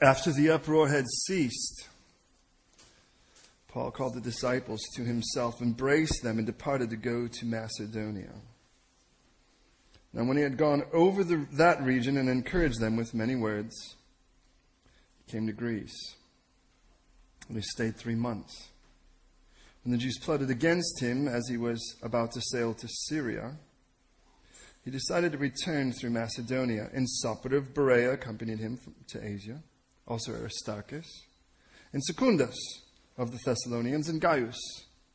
After the uproar had ceased, Paul called the disciples to himself, embraced them, and departed to go to Macedonia. Now when he had gone over that region and encouraged them with many words, he came to Greece. And he stayed 3 months. When the Jews plotted against him as he was about to sail to Syria, he decided to return through Macedonia. And Sopater of Berea accompanied him to Asia, also Aristarchus, and Secundus of the Thessalonians, and Gaius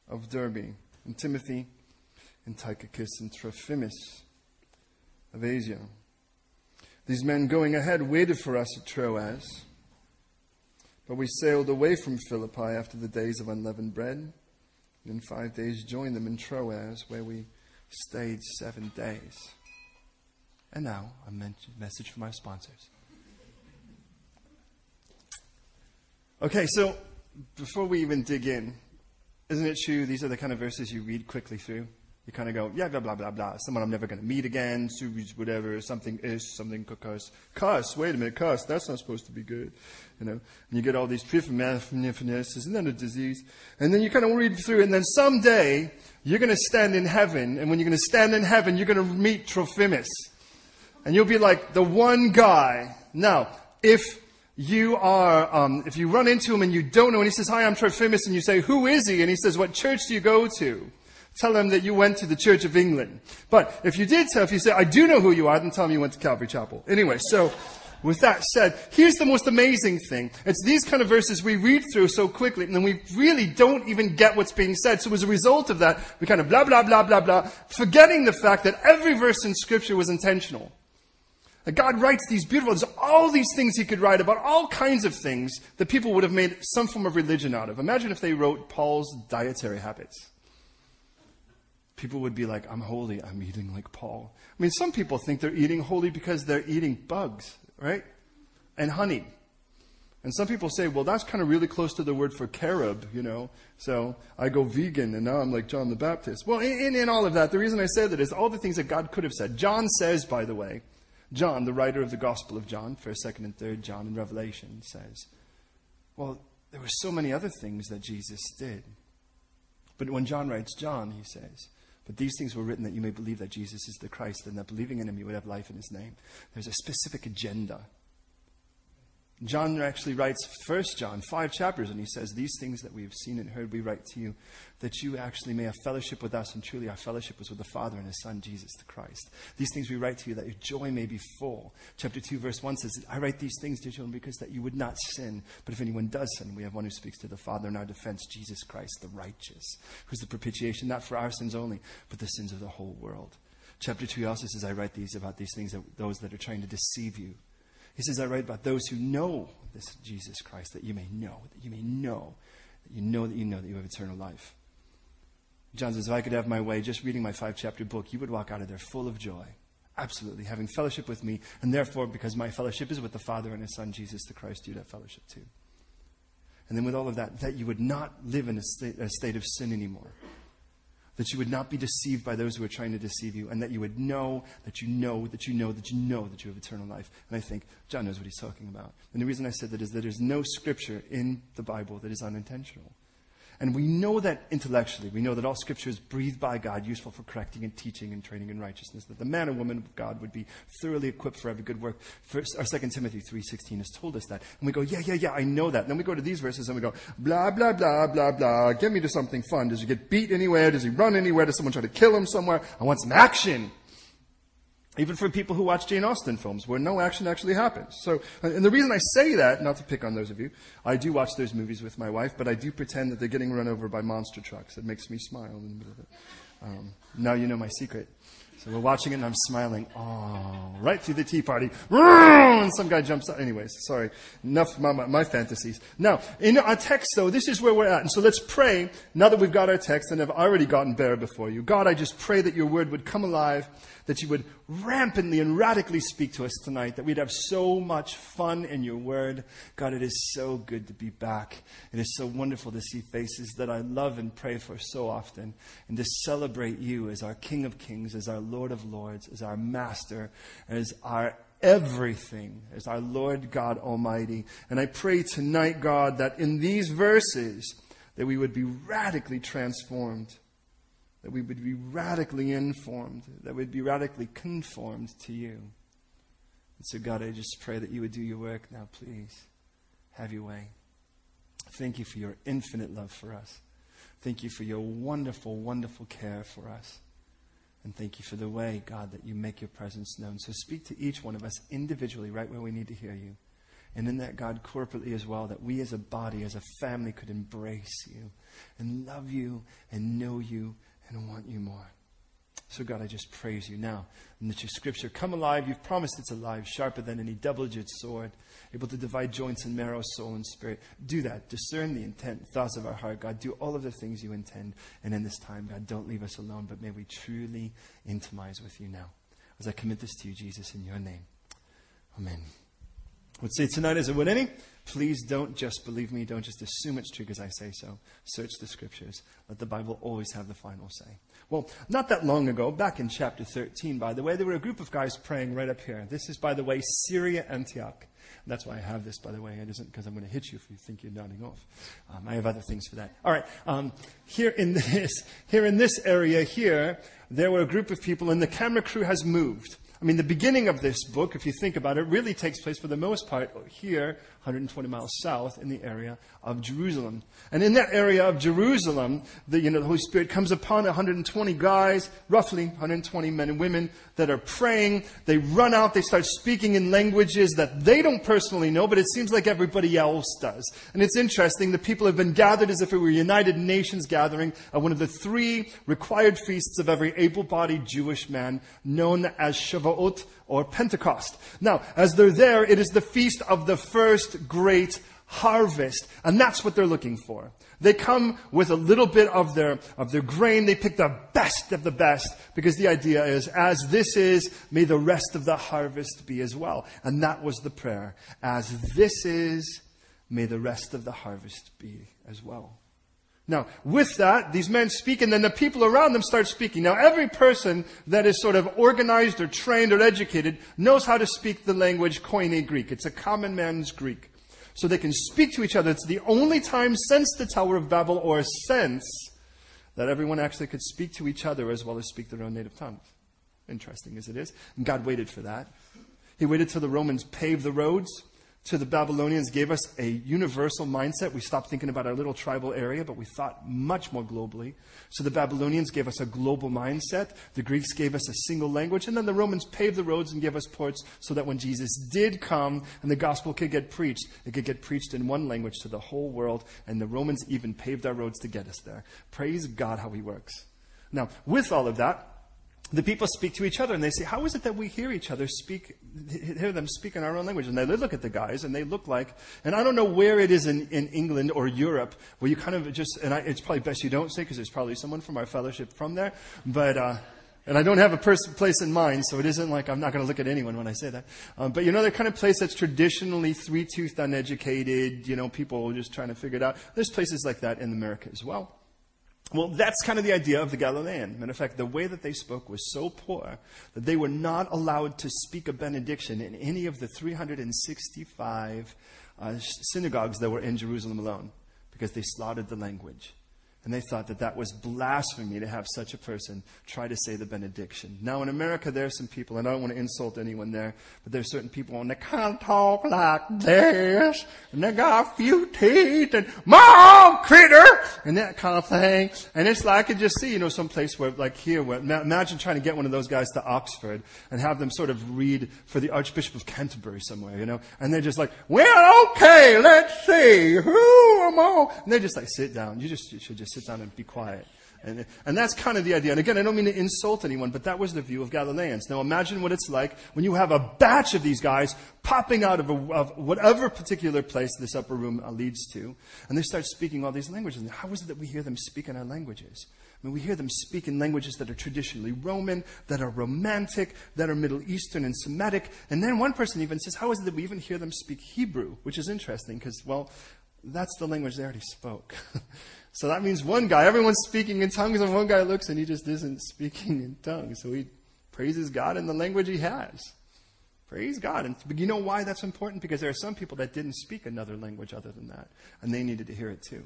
of Derbe, and Timothy, and Tychicus, and Trophimus of Asia. These men going ahead waited for us at Troas, but we sailed away from Philippi after the days of unleavened bread, and in 5 days joined them in Troas, where we stayed 7 days. And now, a message from our sponsors. Okay, so before we even dig in, isn't it true these are the kind of verses you read quickly through? You kind of go, yeah, blah, blah, blah, blah. Someone I'm never going to meet again, whatever, something cuss. Cuss, wait a minute, cuss, that's not supposed to be good. You know, and you get all these triphymaphnephness, isn't that a disease? And then you kind of read through, and then someday you're going to stand in heaven, and when you're going to stand in heaven, you're going to meet Trophimus. And you'll be like the one guy. Now, if you run into him and you don't know, and he says, hi, I'm Trophimus, and you say, who is he? And he says, what church do you go to? Tell him that you went to the Church of England. But if you say, I do know who you are, then tell him you went to Calvary Chapel. Anyway, so with that said, here's the most amazing thing. It's these kind of verses we read through so quickly, and then we really don't even get what's being said. So as a result of that, we kind of blah, blah, blah, blah, blah, forgetting the fact that every verse in Scripture was intentional. That God writes these beautiful, there's all these things he could write about, all kinds of things that people would have made some form of religion out of. Imagine if they wrote Paul's dietary habits. People would be like, I'm holy, I'm eating like Paul. I mean, some people think they're eating holy because they're eating bugs, right? And honey. And some people say, well, that's kind of really close to the word for carob, you know. So I go vegan and now I'm like John the Baptist. Well, in all of that, the reason I say that is all the things that God could have said. John says, by the way, John, the writer of the Gospel of John, 1st, 2nd, and 3rd John in Revelation says, well, there were so many other things that Jesus did. But when John writes John, he says, but these things were written that you may believe that Jesus is the Christ, and that believing in him you would have life in his name. There's a specific agenda. John actually writes 1 John, 5 chapters, and he says, these things that we have seen and heard we write to you, that you actually may have fellowship with us, and truly our fellowship was with the Father and his Son, Jesus the Christ. These things we write to you that your joy may be full. Chapter 2, verse 1 says, I write these things, dear children, because that you would not sin. But if anyone does sin, we have one who speaks to the Father in our defense, Jesus Christ, the righteous, who's the propitiation, not for our sins only, but the sins of the whole world. Chapter 2 also says, I write these about these things, that those that are trying to deceive you. He says, I write about those who know this Jesus Christ, that you may know, that you may know, that you know, that you know, that you have eternal life. John says, if I could have my way, just reading my 5-chapter book, you would walk out of there full of joy, absolutely, having fellowship with me. And therefore, because my fellowship is with the Father and his Son, Jesus the Christ, you'd have fellowship too. And then with all of that, that you would not live in a state of sin anymore. That you would not be deceived by those who are trying to deceive you, and that you would know that you know that you know that you know that you have eternal life. And I think John knows what he's talking about. And the reason I said that is that there's no scripture in the Bible that is unintentional. And we know that intellectually. We know that all scripture is breathed by God, useful for correcting and teaching and training in righteousness, that the man and woman of God would be thoroughly equipped for every good work. First, or 2 Timothy 3:16 has told us that. And we go, yeah, I know that. And then we go to these verses and we go, blah, blah, blah, blah, blah. Get me to something fun. Does he get beat anywhere? Does he run anywhere? Does someone try to kill him somewhere? I want some action. Even for people who watch Jane Austen films where no action actually happens. So, and the reason I say that, not to pick on those of you, I do watch those movies with my wife, but I do pretend that they're getting run over by monster trucks. It makes me smile in the middle of it. Now you know my secret. So we're watching it and I'm smiling, oh, right through the tea party. And some guy jumps out. Anyways, sorry. Enough my fantasies. Now, in our text though, this is where we're at. And so let's pray, now that we've got our text and have already gotten bare before you. God, I just pray that your word would come alive, that you would rampantly and radically speak to us tonight, that we'd have so much fun in your word. God, it is so good to be back. It is so wonderful to see faces that I love and pray for so often, and to celebrate you as our King of Kings, as our Lord of Lords, as our Master, as our Everything is our Lord God Almighty. And I pray tonight, God, that in these verses, that we would be radically transformed, that we would be radically informed, that we'd be radically conformed to you. And so, God, I just pray that you would do your work now, please. Have your way. Thank you for your infinite love for us. Thank you for your wonderful, wonderful care for us. And thank you for the way, God, that you make your presence known. So speak to each one of us individually right where we need to hear you. And in that, God, corporately as well, that we as a body, as a family could embrace you and love you and know you and want you more. So, God, I just praise you now. And that your scripture come alive. You've promised it's alive, sharper than any double-edged sword, able to divide joints and marrow, soul and spirit. Do that. Discern the intent, thoughts of our heart, God. Do all of the things you intend. And in this time, God, don't leave us alone, but may we truly intimize with you now. As I commit this to you, Jesus, in your name. Amen. I would say tonight, as I would any, please don't just believe me. Don't just assume it's true because I say so. Search the scriptures. Let the Bible always have the final say. Well, not that long ago, back in chapter 13, by the way, there were a group of guys praying right up here. This is, by the way, Syria, Antioch. And that's why I have this, by the way. It isn't because I'm going to hit you if you think you're nodding off. I have other things for that. All right. Here in this area here, there were a group of people, and the camera crew has moved. I mean, the beginning of this book, if you think about it, really takes place for the most part here, 120 miles south in the area of Jerusalem. And in that area of Jerusalem, the Holy Spirit comes upon 120 guys, roughly 120 men and women that are praying. They run out. They start speaking in languages that they don't personally know, but it seems like everybody else does. And it's interesting. The people have been gathered as if it were a United Nations gathering at one of the three required feasts of every able-bodied Jewish man, known as Shavuot, or Pentecost. Now, as they're there, it is the feast of the first great harvest, and that's what they're looking for. They come with a little bit of their grain. They pick the best of the best, because the idea is, as this is, may the rest of the harvest be as well. And that was the prayer. As this is, may the rest of the harvest be as well. Now, with that, these men speak, and then the people around them start speaking. Now, every person that is sort of organized or trained or educated knows how to speak the language Koine Greek. It's a common man's Greek. So they can speak to each other. It's the only time since the Tower of Babel, or since, that everyone actually could speak to each other as well as speak their own native tongues. Interesting as it is. And God waited for that. He waited till the Romans paved the roads. To the Babylonians gave us a universal mindset. We stopped thinking about our little tribal area, but we thought much more globally. So the Babylonians gave us a global mindset. The Greeks gave us a single language. And then the Romans paved the roads and gave us ports so that when Jesus did come and the gospel could get preached, it could get preached in one language to the whole world. And the Romans even paved our roads to get us there. Praise God how he works. Now, with all of that, the people speak to each other, and they say, how is it that we hear each other speak, hear them speak in our own language? And they look at the guys, and they look like, and I don't know where it is in England or Europe, where you kind of just, and it's probably best you don't say, because there's probably someone from our fellowship from there, but, and I don't have a place in mind, so it isn't like I'm not going to look at anyone when I say that. But the kind of place that's traditionally three-toothed, uneducated, people just trying to figure it out. There's places like that in America as well. Well, that's kind of the idea of the Galilean. Matter of fact, the way that they spoke was so poor that they were not allowed to speak a benediction in any of the 365 synagogues that were in Jerusalem alone, because they slaughtered the language. And they thought that was blasphemy to have such a person try to say the benediction. Now, in America, there are some people, and I don't want to insult anyone there, but there are certain people, and they can't talk like this, and they got a few teeth, and mom, critter, and that kind of thing. And it's like I could just see, some place where, like here, where, imagine trying to get one of those guys to Oxford and have them sort of read for the Archbishop of Canterbury somewhere, and they're just like, well, okay, let's see, who am I? And they just like, sit down. You should just sit down and be quiet. And that's kind of the idea. And again, I don't mean to insult anyone, but that was the view of Galileans. Now imagine what it's like when you have a batch of these guys popping out of whatever particular place this upper room leads to, and they start speaking all these languages. And how is it that we hear them speak in our languages? I mean, we hear them speak in languages that are traditionally Roman, that are Romantic, that are Middle Eastern and Semitic. And then one person even says, how is it that we even hear them speak Hebrew? Which is interesting because, well, that's the language they already spoke. So that means one guy, everyone's speaking in tongues, and one guy looks and he just isn't speaking in tongues. So he praises God in the language he has. Praise God. And you know why that's important? Because there are some people that didn't speak another language other than that, and they needed to hear it too.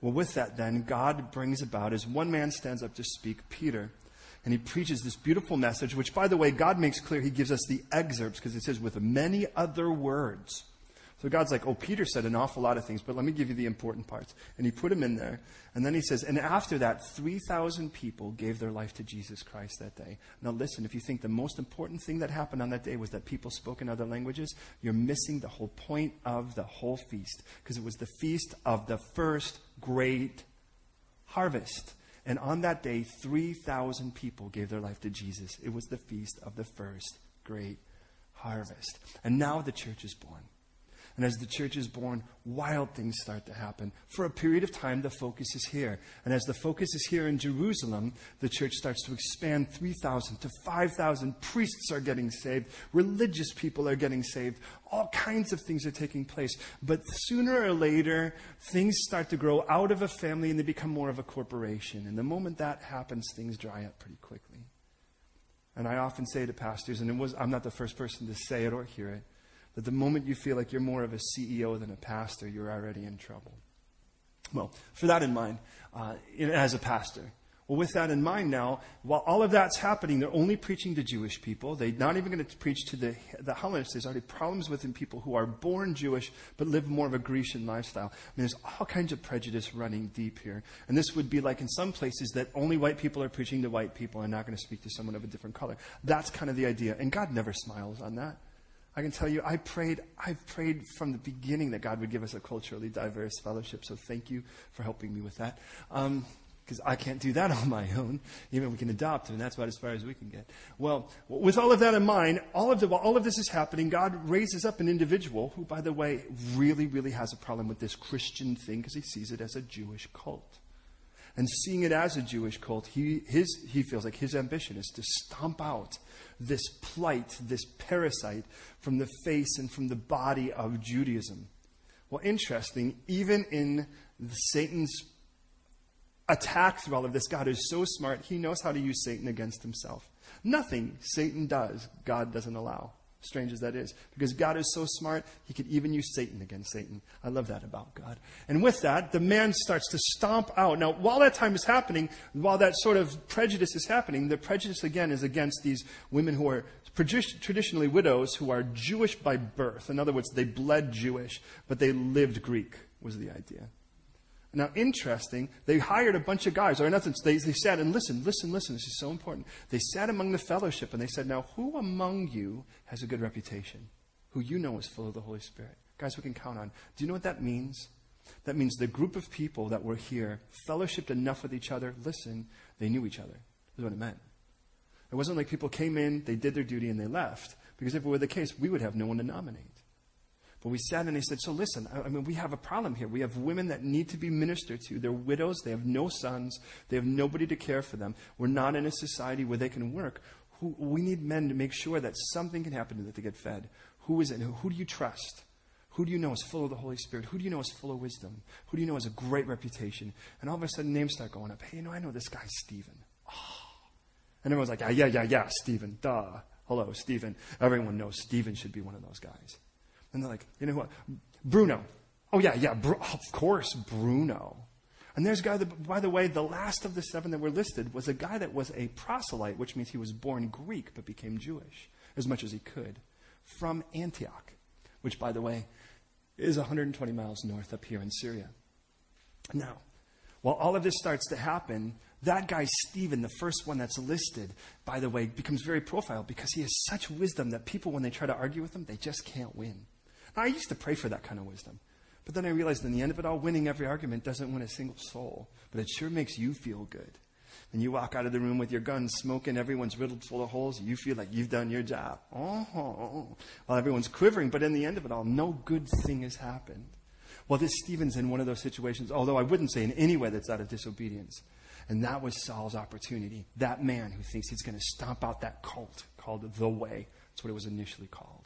Well, with that then, God brings about as one man stands up to speak, Peter, and he preaches this beautiful message, which, by the way, God makes clear. He gives us the excerpts because it says, with many other words. So God's like, oh, Peter said an awful lot of things, but let me give you the important parts. And he put them in there. And then he says, and after that, 3,000 people gave their life to Jesus Christ that day. Now listen, if you think the most important thing that happened on that day was that people spoke in other languages, you're missing the whole point of the whole feast. Because it was the feast of the first great harvest. And on that day, 3,000 people gave their life to Jesus. It was the feast of the first great harvest. And now the church is born. And as the church is born, wild things start to happen. For a period of time, the focus is here. And as the focus is here in Jerusalem, the church starts to expand. 3,000 to 5,000 priests are getting saved. Religious people are getting saved. All kinds of things are taking place. But sooner or later, things start to grow out of a family and they become more of a corporation. And the moment that happens, things dry up pretty quickly. And I often say to pastors, and I'm not the first person to say it or hear it, that the moment you feel like you're more of a CEO than a pastor, you're already in trouble. Well, for that in mind, as a pastor, well, with that in mind now, while all of that's happening, they're only preaching to Jewish people. They're not even going to preach to the Hellenists. There's already problems within people who are born Jewish but live more of a Grecian lifestyle. I mean, there's all kinds of prejudice running deep here. And this would be like in some places that only white people are preaching to white people and not going to speak to someone of a different color. That's kind of the idea. And God never smiles on that. I can tell you, I've prayed from the beginning that God would give us a culturally diverse fellowship. So thank you for helping me with that. Because I can't do that on my own. Even if we can adopt it, and that's about as far as we can get. Well, with all of that in mind, while all of this is happening, God raises up an individual who, by the way, really, really has a problem with this Christian thing because he sees it as a Jewish cult. And seeing it as a Jewish cult, he feels like his ambition is to stomp out this plight, this parasite from the face and from the body of Judaism. Well, interesting, even in Satan's attack through all of this, God is so smart, he knows how to use Satan against himself. Nothing Satan does, God doesn't allow. Strange as that is. Because God is so smart, he could even use Satan against Satan. I love that about God. And with that, the man starts to stomp out. Now, while that time is happening, while that sort of prejudice is happening, the prejudice, again, is against these women who are traditionally widows who are Jewish by birth. In other words, they bled Jewish, but they lived Greek, was the idea. Now, interesting, they hired a bunch of guys, or in essence, they sat and listened, this is so important. They sat among the fellowship and they said, now, who among you has a good reputation? Who you know is full of the Holy Spirit? Guys, we can count on. Do you know what that means? That means the group of people that were here fellowshiped enough with each other, they knew each other. That's what it meant. It wasn't like people came in, they did their duty, and they left. Because if it were the case, we would have no one to nominate. But we sat and they said, so listen, we have a problem here. We have women that need to be ministered to. They're widows. They have no sons. They have nobody to care for them. We're not in a society where they can work. We need men to make sure that something can happen, that they get fed. Who is it? Who do you trust? Who do you know is full of the Holy Spirit? Who do you know is full of wisdom? Who do you know has a great reputation? And all of a sudden, names start going up. Hey, I know this guy, Stephen. Oh. And everyone's like, yeah, Stephen. Duh. Hello, Stephen. Everyone knows Stephen should be one of those guys. And they're like, you know what? Bruno. Oh, yeah. Of course, Bruno. And there's a guy that, by the way, the last of the seven that were listed was a guy that was a proselyte, which means he was born Greek but became Jewish as much as he could, from Antioch, which, by the way, is 120 miles north up here in Syria. Now, while all of this starts to happen, that guy, Stephen, the first one that's listed, by the way, becomes very profiled because he has such wisdom that people, when they try to argue with him, they just can't win. I used to pray for that kind of wisdom. But then I realized in the end of it all, winning every argument doesn't win a single soul. But it sure makes you feel good. And you walk out of the room with your gun smoking, everyone's riddled full of holes, you feel like you've done your job. Oh, while everyone's quivering, but in the end of it all, no good thing has happened. Well, this Stephen's in one of those situations, although I wouldn't say in any way that's out of disobedience. And that was Saul's opportunity. That man who thinks he's going to stomp out that cult called The Way. That's what it was initially called.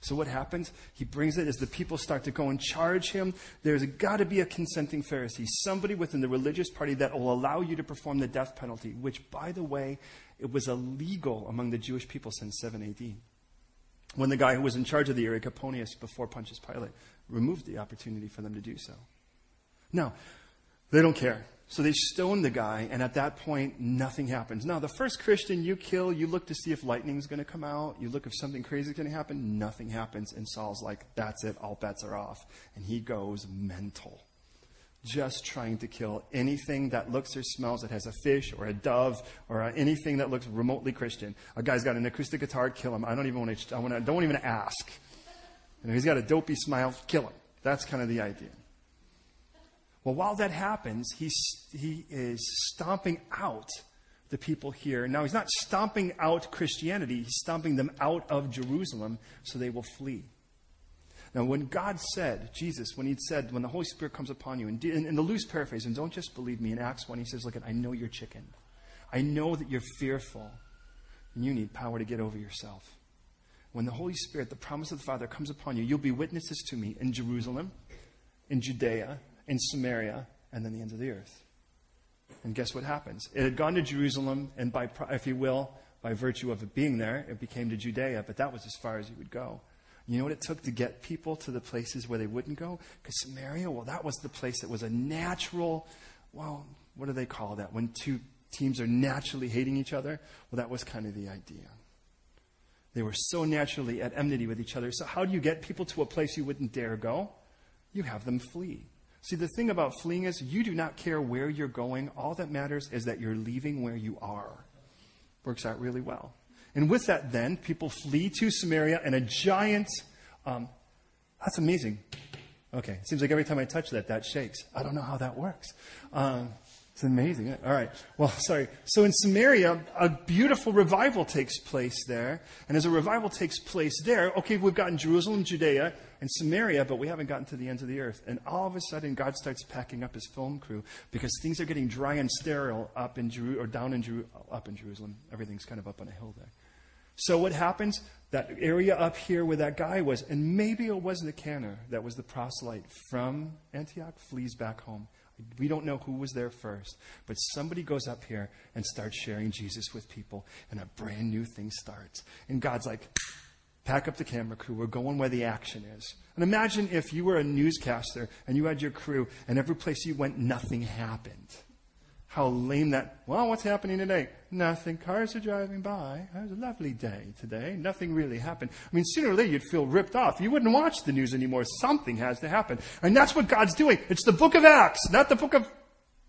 So what happens? He brings it as the people start to go and charge him. There's got to be a consenting Pharisee, somebody within the religious party that will allow you to perform the death penalty, which, by the way, it was illegal among the Jewish people since 7 AD. When the guy who was in charge of the area, Coponius, before Pontius Pilate, removed the opportunity for them to do so. Now, they don't care. So they stone the guy, and at that point, nothing happens. Now, the first Christian you kill, you look to see if lightning's going to come out. You look if something crazy is going to happen. Nothing happens. And Saul's like, that's it. All bets are off. And he goes mental, just trying to kill anything that looks or smells that has a fish or a dove or anything that looks remotely Christian. A guy's got an acoustic guitar, kill him. I don't even ask. You know, he's got a dopey smile, kill him. That's kind of the idea. Well, while that happens, he is stomping out the people here. Now, he's not stomping out Christianity. He's stomping them out of Jerusalem so they will flee. Now, when God said, Jesus, when he said, when the Holy Spirit comes upon you, and in the loose paraphrase, and don't just believe me, in Acts 1, he says, look, I know you're chicken. I know that you're fearful, and you need power to get over yourself. When the Holy Spirit, the promise of the Father, comes upon you, you'll be witnesses to me in Jerusalem, in Judea, in Samaria, and then the ends of the earth. And guess what happens? It had gone to Jerusalem, and by, if you will, by virtue of it being there, it became to Judea, but that was as far as you would go. You know what it took to get people to the places where they wouldn't go? Because Samaria, well, that was the place that was a natural, well, what do they call that? When two teams are naturally hating each other? Well, that was kind of the idea. They were so naturally at enmity with each other. So how do you get people to a place you wouldn't dare go? You have them flee. See, the thing about fleeing is you do not care where you're going. All that matters is that you're leaving where you are. Works out really well. And with that then, people flee to Samaria, and a giant, that's amazing. Okay, it seems like every time I touch that shakes. I don't know how that works. It's amazing. All right. Well, sorry. So in Samaria, a beautiful revival takes place there. And as a revival takes place there, okay, we've gotten Jerusalem, Judea, and Samaria, but we haven't gotten to the ends of the earth. And all of a sudden, God starts packing up his film crew because things are getting dry and sterile up in Jerusalem. Everything's kind of up on a hill there. So what happens? That area up here where that guy was, and maybe it was Nicanor that was the proselyte from Antioch, flees back home. We don't know who was there first, but somebody goes up here and starts sharing Jesus with people, and a brand new thing starts. And God's like, pack up the camera crew. We're going where the action is. And imagine if you were a newscaster and you had your crew, and every place you went, nothing happened. How lame that, well, what's happening today? Nothing. Cars are driving by. It was a lovely day today. Nothing really happened. I mean, sooner or later, you'd feel ripped off. You wouldn't watch the news anymore. Something has to happen. And that's what God's doing. It's the book of Acts, not the book of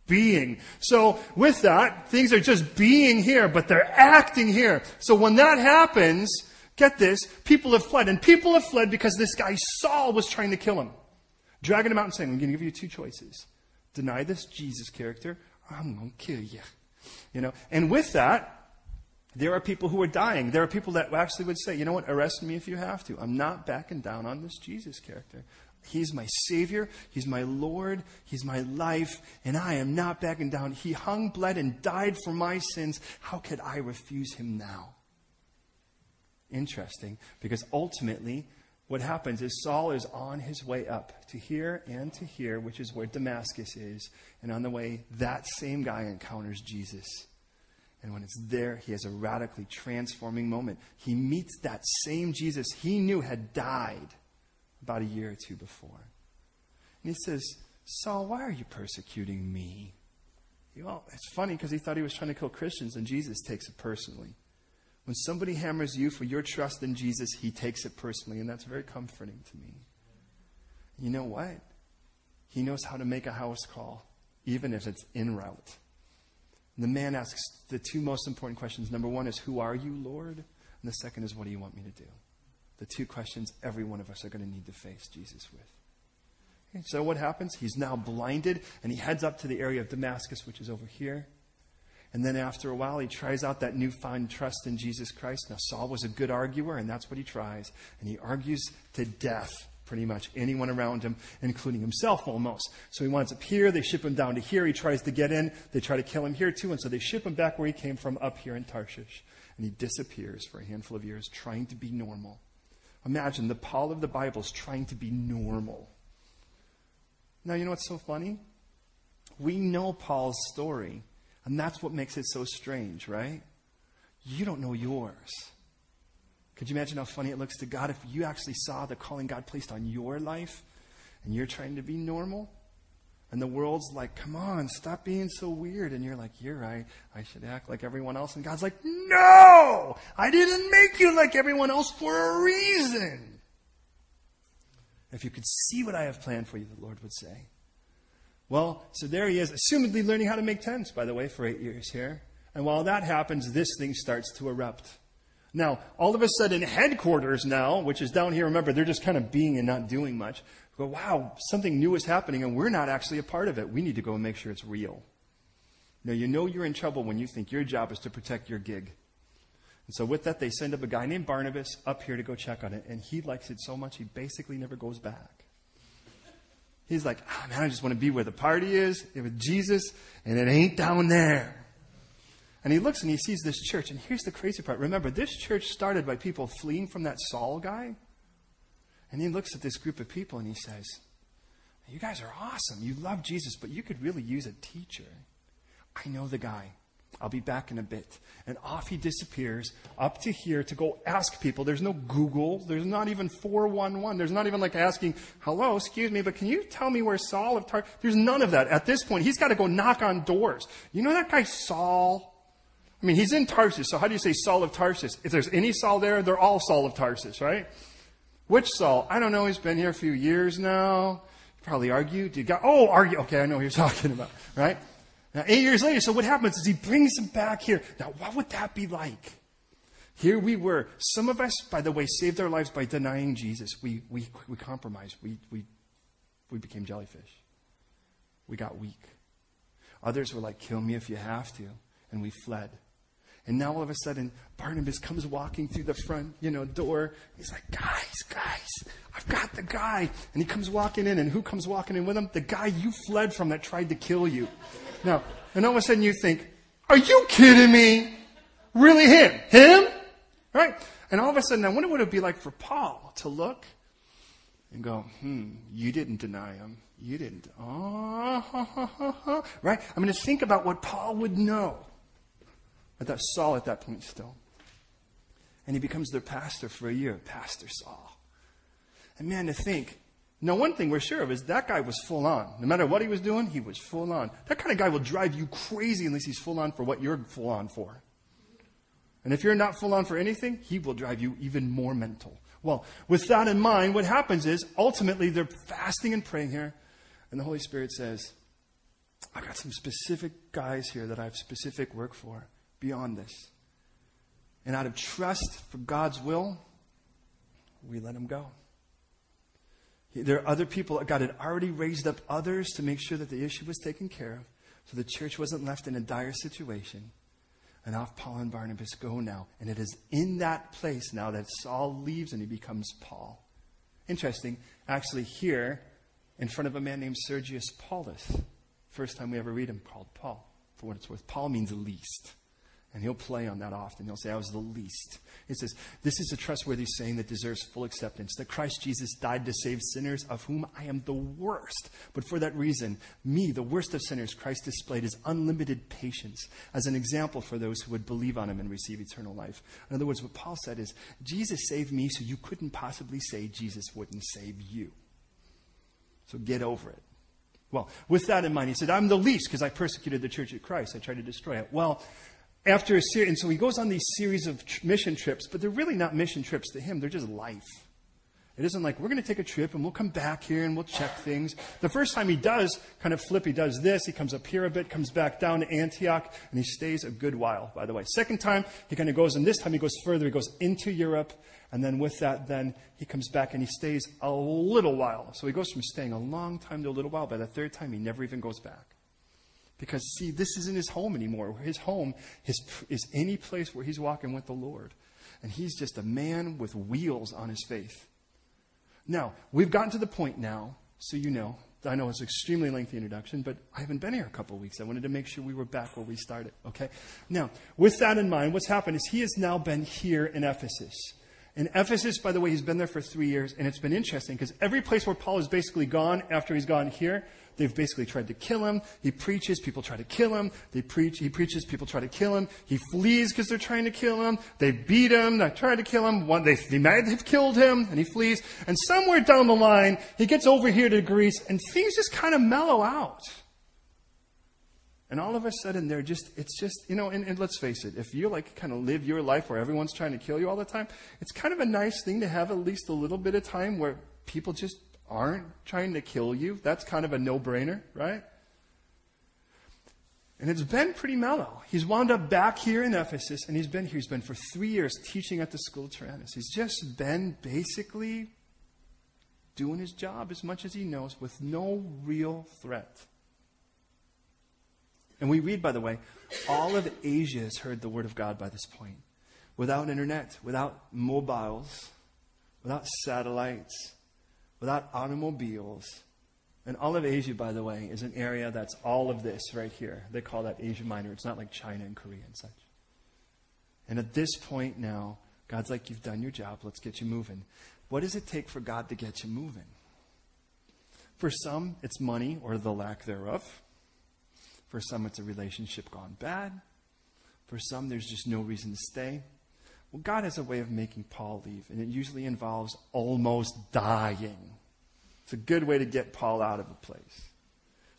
being. So with that, things are just being here, but they're acting here. So when that happens, get this, people have fled. And people have fled because this guy Saul was trying to kill him, dragging him out and saying, I'm going to give you two choices. Deny this Jesus character, I'm going to kill you. You know, and with that, there are people who are dying. There are people that actually would say, you know what, arrest me if you have to. I'm not backing down on this Jesus character. He's my Savior. He's my Lord. He's my life. And I am not backing down. He hung, bled, and died for my sins. How could I refuse him now? Interesting, because ultimately, what happens is Saul is on his way up to here, which is where Damascus is. And on the way, that same guy encounters Jesus. And when it's there, he has a radically transforming moment. He meets that same Jesus he knew had died about a year or two before. And he says, Saul, why are you persecuting me? Well, it's funny because he thought he was trying to kill Christians, and Jesus takes it personally. When somebody hammers you for your trust in Jesus, he takes it personally, and that's very comforting to me. You know what? He knows how to make a house call, even if it's en route. The man asks the two most important questions. Number one is, who are you, Lord? And the second is, what do you want me to do? The two questions every one of us are going to need to face Jesus with. Okay, so what happens? He's now blinded, and he heads up to the area of Damascus, which is over here. And then after a while, he tries out that newfound trust in Jesus Christ. Now, Saul was a good arguer, and that's what he tries. And he argues to death, pretty much, anyone around him, including himself almost. So he winds up here. They ship him down to here. He tries to get in. They try to kill him here, too. And so they ship him back where he came from, up here in Tarshish. And he disappears for a handful of years, trying to be normal. Imagine the Paul of the Bible is trying to be normal. Now, you know what's so funny? We know Paul's story, and that's what makes it so strange, right? You don't know yours. Could you imagine how funny it looks to God if you actually saw the calling God placed on your life and you're trying to be normal? And the world's like, come on, stop being so weird. And you're like, you're right. I should act like everyone else. And God's like, no, I didn't make you like everyone else for a reason. If you could see what I have planned for you, the Lord would say. Well, so there he is, assumedly learning how to make tents, by the way, for 8 years here. And while that happens, this thing starts to erupt. Now, all of a sudden, headquarters now, which is down here, remember, they're just kind of being and not doing much. Go, wow, something new is happening, and we're not actually a part of it. We need to go and make sure it's real. Now, you know you're in trouble when you think your job is to protect your gig. And so with that, they send up a guy named Barnabas up here to go check on it, and he likes it so much, he basically never goes back. He's like, oh, man, I just want to be where the party is, with Jesus, and it ain't down there. And he looks and he sees this church. And here's the crazy part. Remember, this church started by people fleeing from that Saul guy. And he looks at this group of people and he says, you guys are awesome. You love Jesus, but you could really use a teacher. I know the guy. I'll be back in a bit. And off he disappears up to here to go ask people. There's no Google. There's not even 411. There's not even like asking, hello, excuse me, but can you tell me where Saul of Tarsus? There's none of that. At this point, he's got to go knock on doors. You know that guy Saul? I mean, he's in Tarsus, so how do you say Saul of Tarsus? If there's any Saul there, they're all Saul of Tarsus, right? Which Saul? I don't know. He's been here a few years now. Probably argued. Argue. Okay, I know what you're talking about, right? Now, 8 years later, so what happens is he brings him back here. Now, what would that be like? Here we were. Some of us, by the way, saved our lives by denying Jesus. We compromised. We became jellyfish. We got weak. Others were like, kill me if you have to. And we fled. And now all of a sudden, Barnabas comes walking through the front, door. He's like, guys, I've got the guy. And he comes walking in, and who comes walking in with him? The guy you fled from that tried to kill you. Now, and all of a sudden you think, are you kidding me? Really him? Him? Right? And all of a sudden, I wonder what it would be like for Paul to look and go, you didn't deny him. You didn't. Right? I'm going to think about what Paul would know. Saul at that point still. And he becomes their pastor for a year, Pastor Saul. And man, to think, now one thing we're sure of is that guy was full on. No matter what he was doing, he was full on. That kind of guy will drive you crazy unless he's full on for what you're full on for. And if you're not full on for anything, he will drive you even more mental. Well, with that in mind, what happens is ultimately they're fasting and praying here. And the Holy Spirit says, I've got some specific guys here that I have specific work for. Beyond this. And out of trust for God's will, we let him go. There are other people, God had already raised up others to make sure that the issue was taken care of, so the church wasn't left in a dire situation. And off Paul and Barnabas go now. And it is in that place now that Saul leaves and he becomes Paul. Interesting. Actually here, in front of a man named Sergius Paulus, first time we ever read him, called Paul, for what it's worth. Paul means least. And he'll play on that often. He'll say, I was the least. He says, this is a trustworthy saying that deserves full acceptance, that Christ Jesus died to save sinners, of whom I am the worst. But for that reason, me, the worst of sinners, Christ displayed his unlimited patience as an example for those who would believe on him and receive eternal life. In other words, what Paul said is, Jesus saved me, so you couldn't possibly say Jesus wouldn't save you. So get over it. Well, with that in mind, he said, I'm the least because I persecuted the church of Christ. I tried to destroy it. Well, after a series, and so he goes on these series of mission trips, but they're really not mission trips to him. They're just life. It isn't like, we're going to take a trip and we'll come back here and we'll check things. The first time he does kind of flip, he does this. He comes up here a bit, comes back down to Antioch, and he stays a good while, by the way. Second time, he kind of goes, and this time he goes further. He goes into Europe, and then with that, then he comes back and he stays a little while. So he goes from staying a long time to a little while. By the third time, he never even goes back. Because, see, this isn't his home anymore. His home is any place where he's walking with the Lord. And he's just a man with wheels on his faith. Now, we've gotten to the point now, so you know. I know it's an extremely lengthy introduction, but I haven't been here a couple of weeks. I wanted to make sure we were back where we started, okay? Now, with that in mind, what's happened is he has now been here in Ephesus. In Ephesus, by the way, he's been there for 3 years, and it's been interesting because every place where Paul has basically gone after he's gone here, they've basically tried to kill him. He preaches, people try to kill him. He preaches, people try to kill him. He flees because they're trying to kill him. They beat him, they tried to kill him. They might have killed him, and he flees. And somewhere down the line, he gets over here to Greece, and things just kind of mellow out. And all of a sudden, and let's face it, if you kind of live your life where everyone's trying to kill you all the time, it's kind of a nice thing to have at least a little bit of time where people just aren't trying to kill you. That's kind of a no-brainer, right? And it's been pretty mellow. He's wound up back here in Ephesus, and he's been here. He's been for 3 years teaching at the school of Tyrannus. He's just been basically doing his job as much as he knows with no real threat. And we read, by the way, all of Asia has heard the word of God by this point. Without internet, without mobiles, without satellites, without automobiles. And all of Asia, by the way, is an area that's all of this right here. They call that Asia Minor. It's not like China and Korea and such. And at this point now, God's like, you've done your job. Let's get you moving. What does it take for God to get you moving? For some, it's money or the lack thereof. For some, it's a relationship gone bad. For some, there's just no reason to stay. Well, God has a way of making Paul leave, and it usually involves almost dying. It's a good way to get Paul out of a place.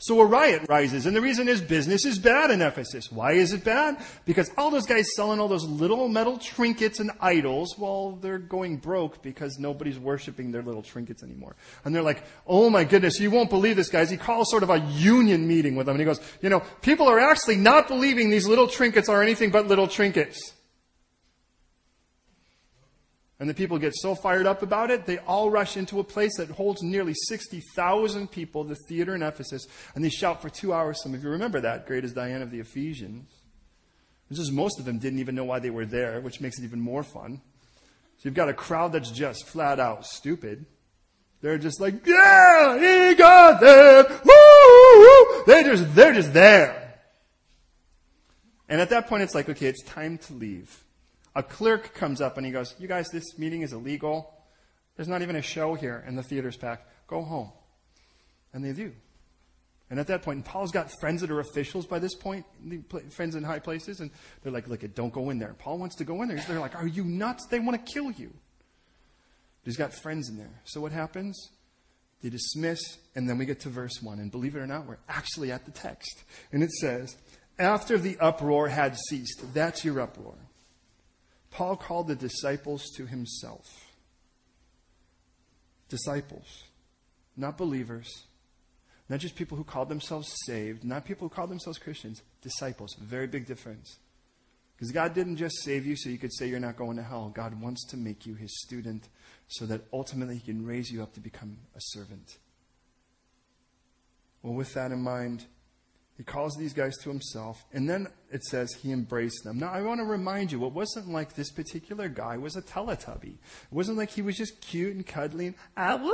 So a riot rises, and the reason is business is bad in Ephesus. Why is it bad? Because all those guys selling all those little metal trinkets and idols, well, they're going broke because nobody's worshiping their little trinkets anymore. And they're like, oh my goodness, you won't believe this, guys. He calls sort of a union meeting with them, and he goes, people are actually not believing these little trinkets are anything but little trinkets. And the people get so fired up about it, they all rush into a place that holds nearly 60,000 people, the theater in Ephesus, and they shout for 2 hours. Some of you remember that, Great is Diana of the Ephesians. It's just most of them didn't even know why they were there, which makes it even more fun. So you've got a crowd that's just flat out stupid. They're just like, yeah, he got that, woo, woo. They're just there. And at that point, it's like, okay, it's time to leave. A clerk comes up and he goes, you guys, this meeting is illegal. There's not even a show here and the theater's packed. Go home. And they do. And at that point, and Paul's got friends that are officials by this point, friends in high places, and they're like, look, don't go in there. Paul wants to go in there. They're like, are you nuts? They want to kill you. But he's got friends in there. So what happens? They dismiss, and then we get to verse 1. And believe it or not, we're actually at the text. And it says, after the uproar had ceased, that's your uproar, Paul called the disciples to himself. Disciples, not believers, not just people who called themselves saved, not people who called themselves Christians, disciples. Very big difference. Because God didn't just save you so you could say you're not going to hell. God wants to make you his student so that ultimately he can raise you up to become a servant. Well, with that in mind, he calls these guys to himself, and then it says he embraced them. Now, I want to remind you, it wasn't like this particular guy was a Teletubby. It wasn't like he was just cute and cuddly. And,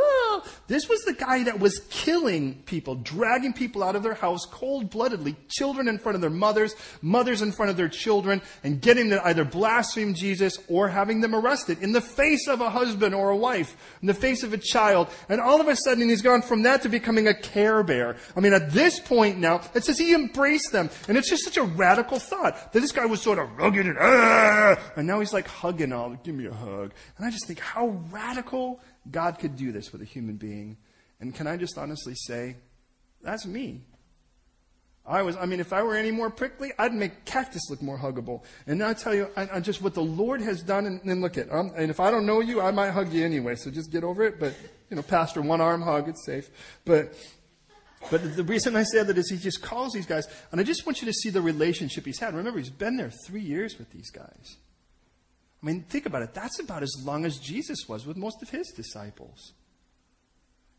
this was the guy that was killing people, dragging people out of their house cold-bloodedly, children in front of their mothers, mothers in front of their children, and getting them to either blaspheme Jesus or having them arrested in the face of a husband or a wife, in the face of a child. And all of a sudden, he's gone from that to becoming a Care Bear. I mean, at this point now, it says he embraced them. And it's just such a radical thought that this guy was sort of rugged and now he's like hugging give me a hug. And I just think how radical God could do this with a human being. And can I just honestly say, that's me. If I were any more prickly, I'd make cactus look more huggable. And I tell you, I just what the Lord has done, and look at, and if I don't know you, I might hug you anyway. So just get over it. But, pastor, one arm hug, it's safe. But the reason I say that is he just calls these guys. And I just want you to see the relationship he's had. Remember, he's been there 3 years with these guys. I mean, think about it. That's about as long as Jesus was with most of his disciples.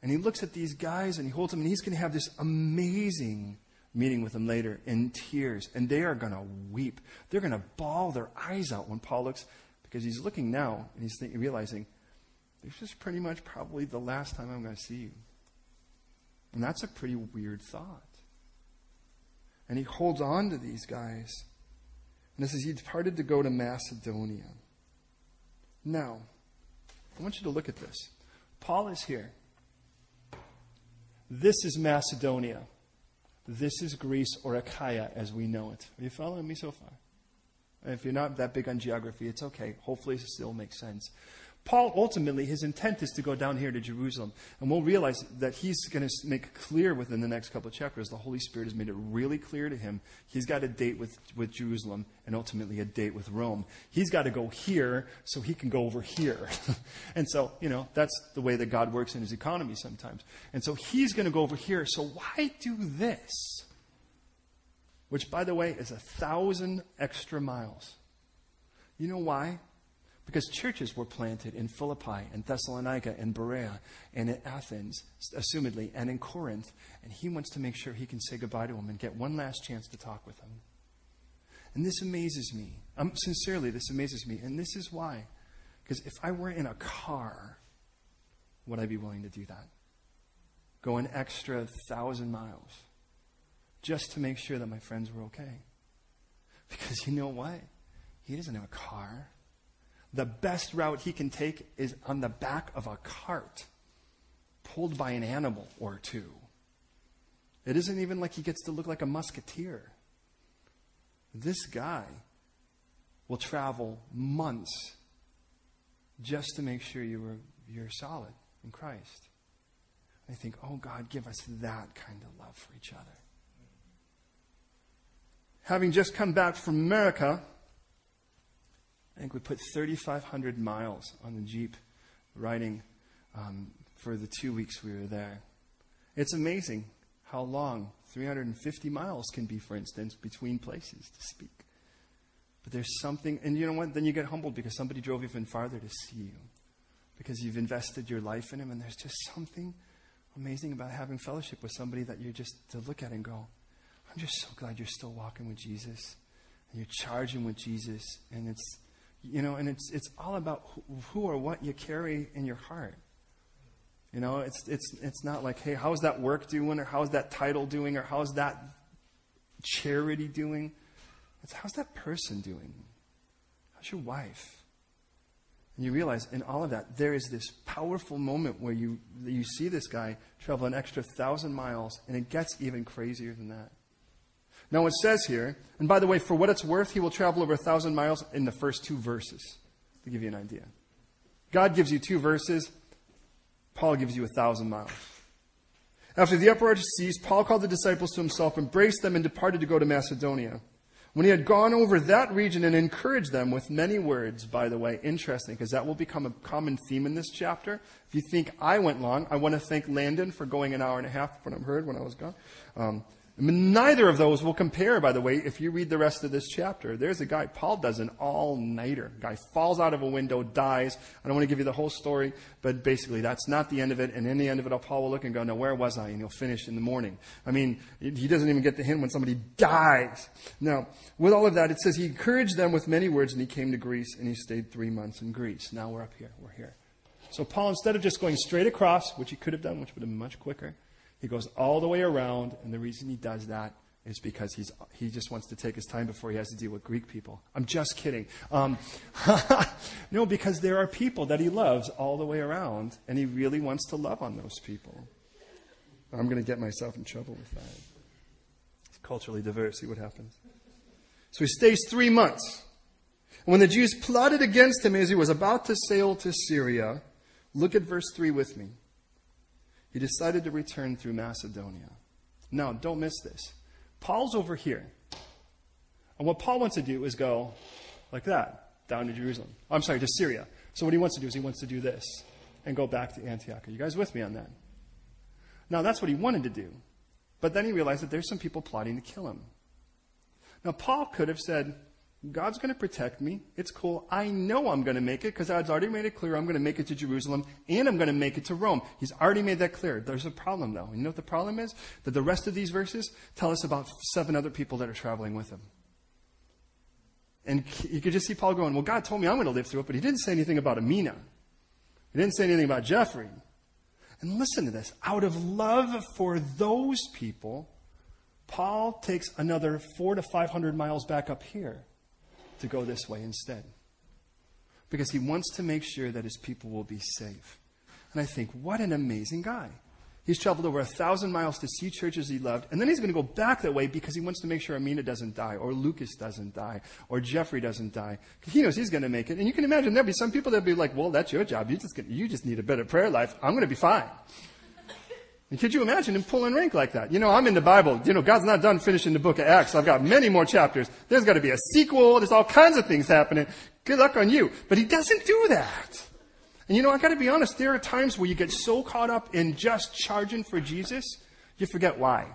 And he looks at these guys and he holds them. And he's going to have this amazing meeting with them later in tears. And they are going to weep. They're going to bawl their eyes out when Paul looks. Because he's looking now and he's realizing, this is pretty much probably the last time I'm going to see you. And that's a pretty weird thought. And he holds on to these guys. And it says he departed to go to Macedonia. Now, I want you to look at this. Paul is here. This is Macedonia. This is Greece, or Achaia as we know it. Are you following me so far? And if you're not that big on geography, it's okay. Hopefully it still makes sense. Paul, ultimately, his intent is to go down here to Jerusalem. And we'll realize that he's going to make clear within the next couple of chapters. The Holy Spirit has made it really clear to him. He's got a date with Jerusalem and ultimately a date with Rome. He's got to go here so he can go over here. And so, that's the way that God works in his economy sometimes. And so he's going to go over here. So why do this? Which, by the way, is 1,000 extra miles. You know why? Because churches were planted in Philippi and Thessalonica and Berea and in Athens, assumedly, and in Corinth. And he wants to make sure he can say goodbye to them and get one last chance to talk with them. And this amazes me. Sincerely, this amazes me. And this is why. Because if I were in a car, would I be willing to do that? Go an extra 1,000 miles just to make sure that my friends were okay. Because you know what? He doesn't have a car. The best route he can take is on the back of a cart, pulled by an animal or two. It isn't even like he gets to look like a musketeer. This guy will travel months just to make sure you're solid in Christ. I think, oh God, give us that kind of love for each other. Having just come back from America, I think we put 3,500 miles on the Jeep riding for the 2 weeks we were there. It's amazing how long 350 miles can be, for instance, between places to speak. But there's something, and you know what? Then you get humbled because somebody drove even farther to see you because you've invested your life in him. And there's just something amazing about having fellowship with somebody that you're just to look at and go, I'm just so glad you're still walking with Jesus and you're charging with Jesus. And it's, it's all about who or what you carry in your heart. It's not like, hey, how's that work doing, or how's that title doing, or how's that charity doing? It's how's that person doing? How's your wife? And you realize in all of that, there is this powerful moment where you see this guy travel an extra 1,000 miles, and it gets even crazier than that. Now it says here, and by the way, for what it's worth, he will travel over 1,000 miles in the first two verses, to give you an idea. God gives you two verses. Paul gives you 1,000 miles. After the uproar ceased, Paul called the disciples to himself, embraced them, and departed to go to Macedonia. When he had gone over that region and encouraged them with many words, by the way, interesting, because that will become a common theme in this chapter. If you think I went long, I want to thank Landon for going an hour and a half when I heard when I was gone. Neither of those will compare, by the way, if you read the rest of this chapter. There's a guy, Paul does an all-nighter. Guy falls out of a window, dies. I don't want to give you the whole story, but basically that's not the end of it. And in the end of it, Paul will look and go, no, where was I? And he'll finish in the morning. I mean, he doesn't even get the hint when somebody dies. Now, with all of that, it says he encouraged them with many words, and he came to Greece, and he stayed 3 months in Greece. Now we're up here. We're here. So Paul, instead of just going straight across, which he could have done, which would have been much quicker, he goes all the way around, and the reason he does that is because he just wants to take his time before he has to deal with Greek people. I'm just kidding. No, because there are people that he loves all the way around, and he really wants to love on those people. I'm going to get myself in trouble with that. It's culturally diverse. See what happens. So he stays 3 months. And when the Jews plotted against him as he was about to sail to Syria, look at verse 3 with me. He decided to return through Macedonia. Now, don't miss this. Paul's over here. And what Paul wants to do is go like that, down to Jerusalem. I'm sorry, to Syria. So what he wants to do is he wants to do this and go back to Antioch. Are you guys with me on that? Now, that's what he wanted to do. But then he realized that there's some people plotting to kill him. Now, Paul could have said, God's going to protect me. It's cool. I know I'm going to make it because God's already made it clear I'm going to make it to Jerusalem and I'm going to make it to Rome. He's already made that clear. There's a problem, though. You know what the problem is? That the rest of these verses tell us about 7 other people that are traveling with him. And you could just see Paul going, well, God told me I'm going to live through it, but he didn't say anything about Amina. He didn't say anything about Jeffrey. And listen to this. Out of love for those people, Paul takes another 400 to 500 miles back up here to go this way instead. because he wants to make sure that his people will be safe. And I think, what an amazing guy. He's traveled over 1,000 miles to see churches he loved, and then he's going to go back that way because he wants to make sure Amina doesn't die, or Lucas doesn't die, or Jeffrey doesn't die. He knows he's going to make it. And you can imagine there'll be some people that'll be like, well, that's your job. You just need a better prayer life. I'm going to be fine. And could you imagine him pulling rank like that? I'm in the Bible. God's not done finishing the book of Acts. I've got many more chapters. There's got to be a sequel. There's all kinds of things happening. Good luck on you. But he doesn't do that. And I got to be honest, there are times where you get so caught up in just charging for Jesus, you forget why.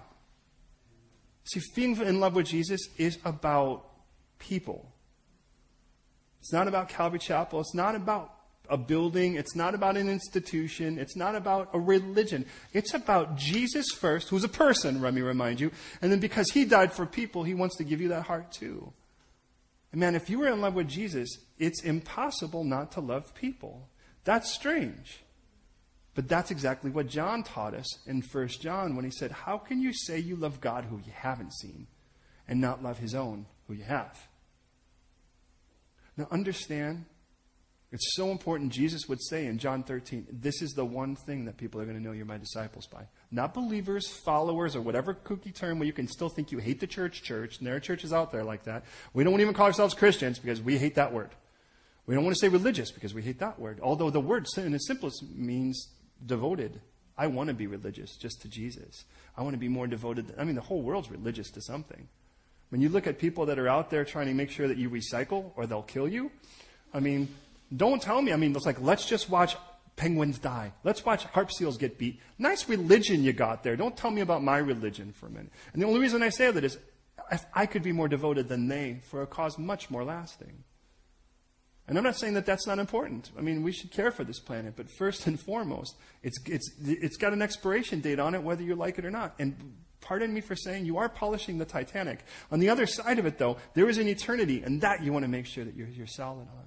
See, being in love with Jesus is about people. It's not about Calvary Chapel. It's not about a building. It's not about an institution. It's not about a religion. It's about Jesus first, who's a person, let me remind you. And then because he died for people, he wants to give you that heart too. And man, if you were in love with Jesus, it's impossible not to love people. That's strange. But that's exactly what John taught us in 1 John when he said, how can you say you love God who you haven't seen and not love his own who you have? Now understand, it's so important. Jesus would say in John 13, this is the one thing that people are going to know you're my disciples by. Not believers, followers, or whatever kooky term where you can still think you hate the church, and there are churches out there like that. We don't even call ourselves Christians because we hate that word. We don't want to say religious because we hate that word. Although the word in its simplest means devoted. I want to be religious just to Jesus. I want to be more devoted. The whole world's religious to something. When you look at people that are out there trying to make sure that you recycle or they'll kill you, don't tell me. It's like, let's just watch penguins die. Let's watch harp seals get beat. Nice religion you got there. Don't tell me about my religion for a minute. And the only reason I say that is if I could be more devoted than they for a cause much more lasting. And I'm not saying that that's not important. We should care for this planet. But first and foremost, it's got an expiration date on it, whether you like it or not. And pardon me for saying you are polishing the Titanic. On the other side of it, though, there is an eternity. And that you want to make sure that you're solid on.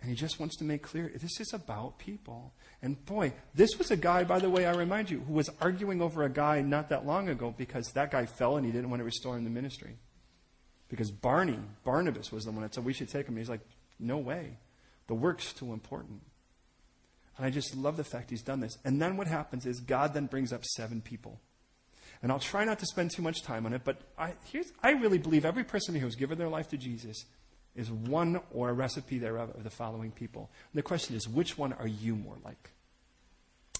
And he just wants to make clear, this is about people. And boy, this was a guy, by the way, I remind you, who was arguing over a guy not that long ago because that guy fell and he didn't want to restore him to ministry. Because Barnabas was the one that said, we should take him. And he's like, no way. The work's too important. And I just love the fact he's done this. And then what happens is God then brings up 7 people. And I'll try not to spend too much time on it, but I really believe every person here who's given their life to Jesus is one or a recipe thereof of the following people. And the question is, which one are you more like?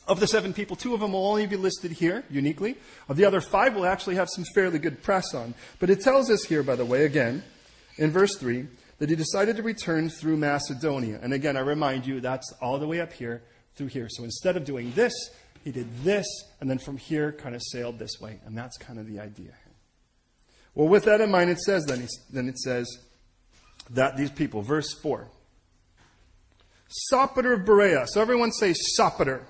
Of the 7 people, 2 of them will only be listed here, uniquely. Of the other 5, we'll actually have some fairly good press on. But it tells us here, by the way, again, in verse 3, that he decided to return through Macedonia. And again, I remind you, that's all the way up here, through here. So instead of doing this, he did this, and then from here, kind of sailed this way. And that's kind of the idea. Well, with that in mind, it says, then it says that these people, verse 4, Sopater of Berea. So everyone say Sopater.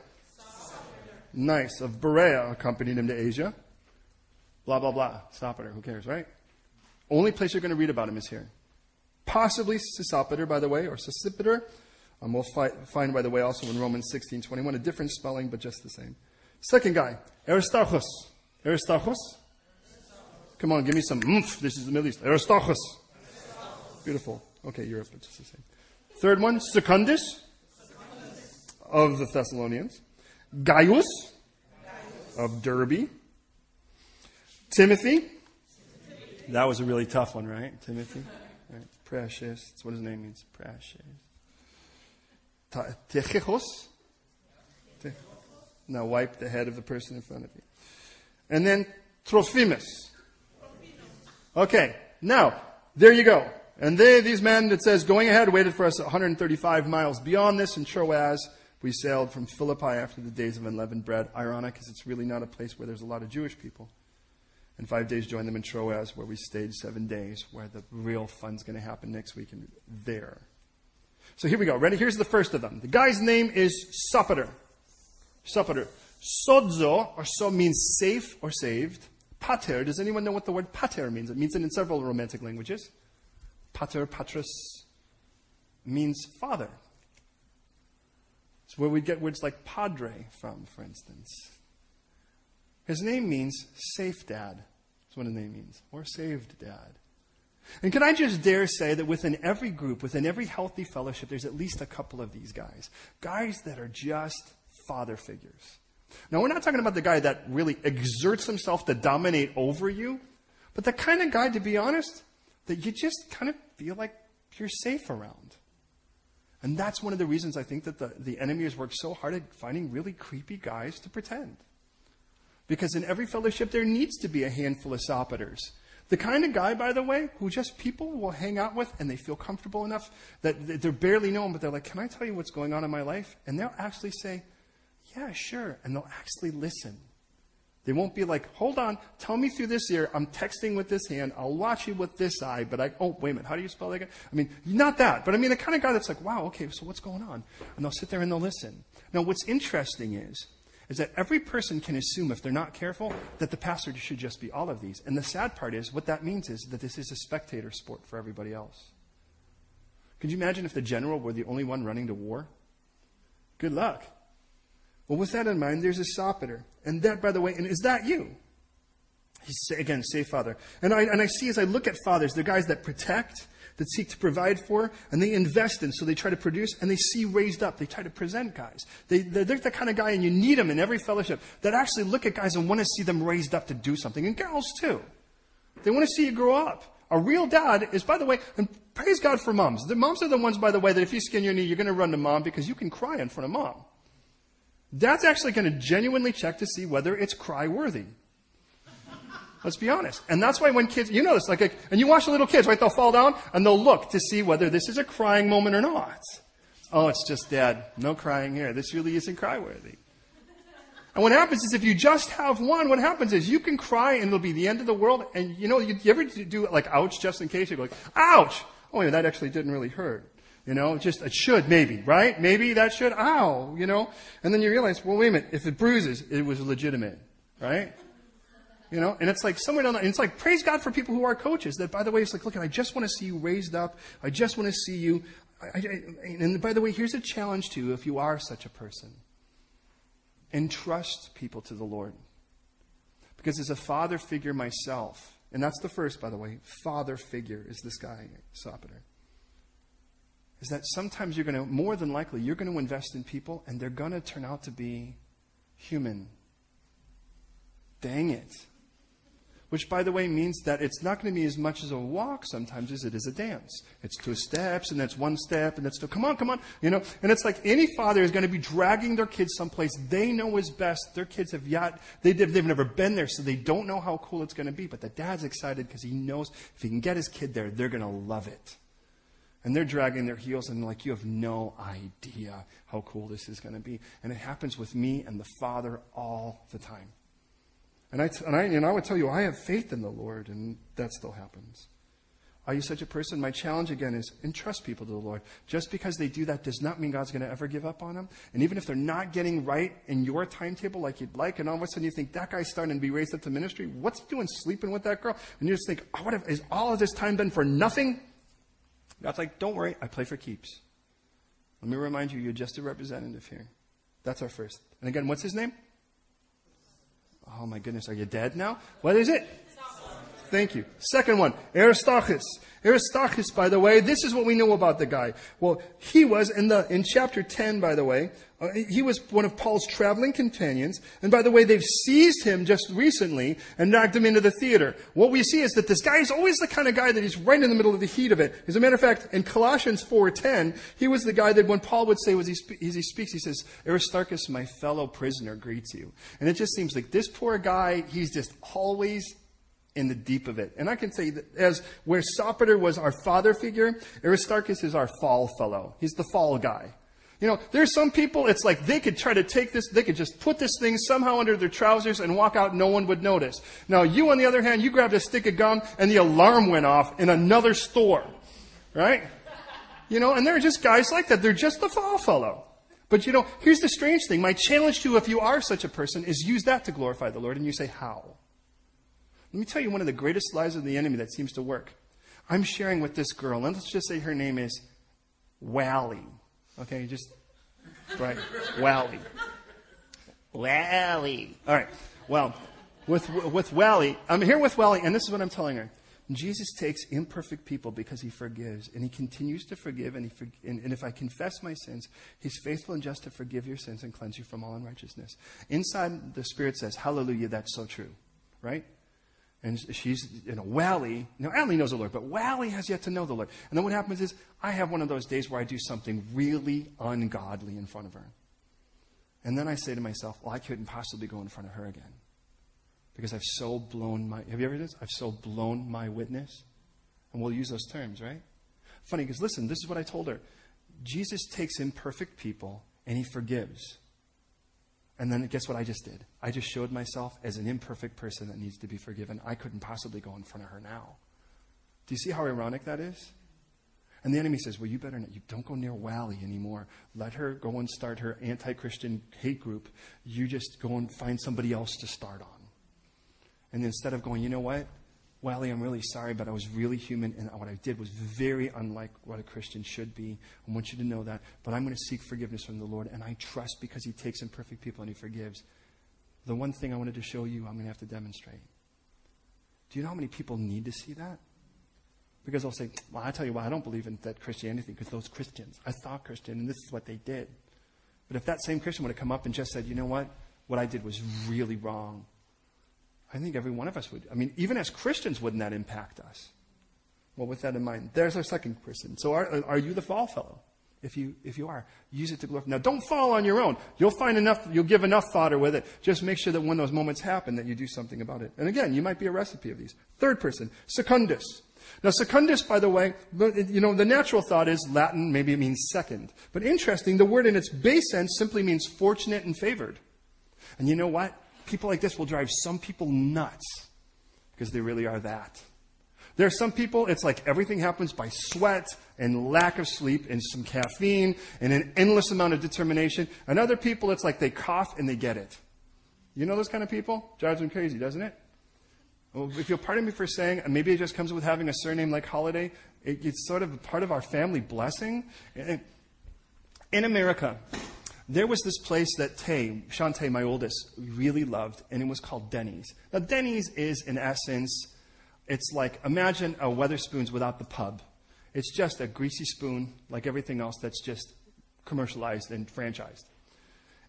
Nice. Of Berea accompanied him to Asia. Blah, blah, blah. Sopater. Who cares, right? Only place you're going to read about him is here. Possibly Sopater, by the way, or Sosipater. We'll find, by the way, also in Romans 16:21, a different spelling, but just the same. Second guy, Aristarchus. Aristarchus? Come on, give me some oomph. This is the Middle East. Aristarchus. Beautiful. Okay, Europe, but just the same. Third one, Secundus. Of the Thessalonians. Gaius of Derby. Timothy. That was a really tough one, right? Timothy. Right. Precious. That's what his name means. Precious. Tychicus. Now wipe the head of the person in front of you. And then Trophimus. Okay. Now, there you go. And these men, it says, going ahead, waited for us 135 miles beyond this in Troas. We sailed from Philippi after the days of unleavened bread. Ironic, because it's really not a place where there's a lot of Jewish people. And 5 days joined them in Troas, where we stayed 7 days, where the real fun's going to happen next week and there. So here we go. Ready? Here's the first of them. The guy's name is Sopater. Sopater. Sozo, or so, means safe or saved. Pater. Does anyone know what the word pater means? It means it in several Romantic languages. Pater, patris, means father. It's where we get words like padre from, for instance. His name means safe dad. That's what his name means. Or saved dad. And can I just dare say that within every group, within every healthy fellowship, there's at least a couple of these guys. Guys that are just father figures. Now, we're not talking about the guy that really exerts himself to dominate over you, but the kind of guy, to be honest, that you just kind of feel like you're safe around. And that's one of the reasons I think that the enemy has worked so hard at finding really creepy guys to pretend. Because in every fellowship, there needs to be a handful of sopaters. The kind of guy, by the way, who just people will hang out with and they feel comfortable enough that they barely know him, but they're like, can I tell you what's going on in my life? And they'll actually say, yeah, sure. And they'll actually listen. They won't be like, hold on, tell me through this ear. I'm texting with this hand. I'll watch you with this eye. But oh, wait a minute. How do you spell that again? I mean, not that. But I mean, the kind of guy that's like, wow, okay, so what's going on? And they'll sit there and they'll listen. Now, what's interesting is that every person can assume, if they're not careful, that the pastor should just be all of these. And the sad part is, what that means is that this is a spectator sport for everybody else. Could you imagine if the general were the only one running to war? Good luck. Well, with that in mind, there's a Sopater. And that, by the way, and is that you? He's, again, safe father. And I see as I look at fathers, they're guys that protect, that seek to provide for, and they invest in, so they try to produce, and they see raised up. They try to present guys. They're the kind of guy, and you need them in every fellowship, that actually look at guys and want to see them raised up to do something. And girls, too. They want to see you grow up. A real dad is, by the way, and praise God for moms. The moms are the ones, by the way, that if you skin your knee, you're going to run to mom because you can cry in front of mom. Dad's actually going to genuinely check to see whether it's cry-worthy. Let's be honest. And that's why when kids, you know this, like, and you watch the little kids, right? They'll fall down and they'll look to see whether this is a crying moment or not. Oh, it's just dad. No crying here. This really isn't cry-worthy. And what happens is if you just have one, what happens is you can cry and it'll be the end of the world. And you know, you ever do like, ouch, just in case? You go like, ouch. Oh, yeah, that actually didn't really hurt. You know, just it should, maybe, right? Maybe that should, ow, you know. And then you realize, well, wait a minute. If it bruises, it was legitimate, right? You know, and it's like somewhere down the, and it's like, praise God for people who are coaches that, by the way, it's like, look, I just want to see you raised up. I just want to see you. And by the way, here's a challenge to you if you are such a person. Entrust people to the Lord. Because as a father figure myself, and that's the first, by the way, father figure is this guy, Sopater. Is that sometimes you're going to, more than likely, you're going to invest in people and they're going to turn out to be human. Dang it. Which, by the way, means that it's not going to be as much as a walk sometimes as it is a dance. It's two steps, and that's one step, and that's two, come on, come on. You know, and it's like any father is going to be dragging their kids someplace they know is best. Their kids have yet, they've never been there, so they don't know how cool it's going to be. But the dad's excited because he knows if he can get his kid there, they're going to love it. And they're dragging their heels and like, you have no idea how cool this is going to be. And it happens with me and the father all the time. And I would tell you, I have faith in the Lord, and that still happens. Are you such a person? My challenge, again, is entrust people to the Lord. Just because they do that does not mean God's going to ever give up on them. And even if they're not getting right in your timetable like you'd like, and all of a sudden you think, that guy's starting to be raised up to ministry, what's he doing sleeping with that girl? And you just think, oh, what if, is all of this time been for nothing? God's like, don't worry, I play for keeps. Let me remind you, you're just a representative here. That's our first. And again, what's his name? Oh my goodness, are you dead now? What is it? Thank you. Second one, Aristarchus. Aristarchus, by the way, this is what we know about the guy. Well, he was in chapter 10, by the way, he was one of Paul's traveling companions. And by the way, they've seized him just recently and knocked him into the theater. What we see is that this guy is always the kind of guy that he's right in the middle of the heat of it. As a matter of fact, in Colossians 4:10, he was the guy that when Paul would say, as he speaks, he says, Aristarchus, my fellow prisoner, greets you. And it just seems like this poor guy, he's just always in the deep of it. And I can say that as where Sopater was our father figure, Aristarchus is our fall fellow. He's the fall guy. You know, there's some people, it's like they could try to take this, they could just put this thing somehow under their trousers and walk out, no one would notice. Now you, on the other hand, you grabbed a stick of gum and the alarm went off in another store. Right? You know, and there are just guys like that. They're just the fall fellow. But you know, here's the strange thing. My challenge to you, if you are such a person, is use that to glorify the Lord. And you say, how? Let me tell you one of the greatest lies of the enemy that seems to work. I'm sharing with this girl, and let's just say her name is Wally. Okay, just, right, Wally. Wally. All right, well, with Wally, I'm here with Wally, and this is what I'm telling her. And Jesus takes imperfect people because he forgives, and he continues to forgive. And if I confess my sins, he's faithful and just to forgive your sins and cleanse you from all unrighteousness. Inside, the Spirit says, hallelujah, that's so true, right? And she's, Wally, now Allie knows the Lord, but Wally has yet to know the Lord. And then what happens is, I have one of those days where I do something really ungodly in front of her. And then I say to myself, well, I couldn't possibly go in front of her again. Because I've so blown my, have you ever done this? I've so blown my witness. And we'll use those terms, right? Funny, because listen, this is what I told her. Jesus takes imperfect people and he forgives. And then guess what I just did? I just showed myself as an imperfect person that needs to be forgiven. I couldn't possibly go in front of her now. Do you see how ironic that is? And the enemy says, well, you better not. You don't go near Wally anymore. Let her go and start her anti-Christian hate group. You just go and find somebody else to start on. And instead of going, you know what, Wally, I'm really sorry, but I was really human, and what I did was very unlike what a Christian should be. I want you to know that. But I'm going to seek forgiveness from the Lord, and I trust because he takes imperfect people and he forgives. The one thing I wanted to show you, I'm going to have to demonstrate. Do you know how many people need to see that? Because they'll say, well, I tell you what, I don't believe in that Christianity thing because those Christians, I thought Christian, and this is what they did. But if that same Christian would have come up and just said, you know what I did was really wrong, I think every one of us would. I mean, even as Christians, wouldn't that impact us? Well, with that in mind, there's our second person. So are you the fall fellow? If you are, use it to glorify. Now, don't fall on your own. You'll find enough, you'll give enough fodder with it. Just make sure that when those moments happen that you do something about it. And again, you might be a recipe of these. Third person, Secundus. Now, Secundus, by the way, the natural thought is Latin, maybe it means second. But interesting, the word in its base sense simply means fortunate and favored. And you know what? People like this will drive some people nuts because they really are that. There are some people, it's like everything happens by sweat and lack of sleep and some caffeine and an endless amount of determination. And other people, it's like they cough and they get it. You know those kind of people? Drives them crazy, doesn't it? Well, if you'll pardon me for saying, and maybe it just comes with having a surname like Holiday, it's sort of part of our family blessing. In America, there was this place that Shantae, my oldest, really loved, and it was called Denny's. Now, Denny's is, in essence, it's like, imagine a Weatherspoons without the pub. It's just a greasy spoon, like everything else that's just commercialized and franchised.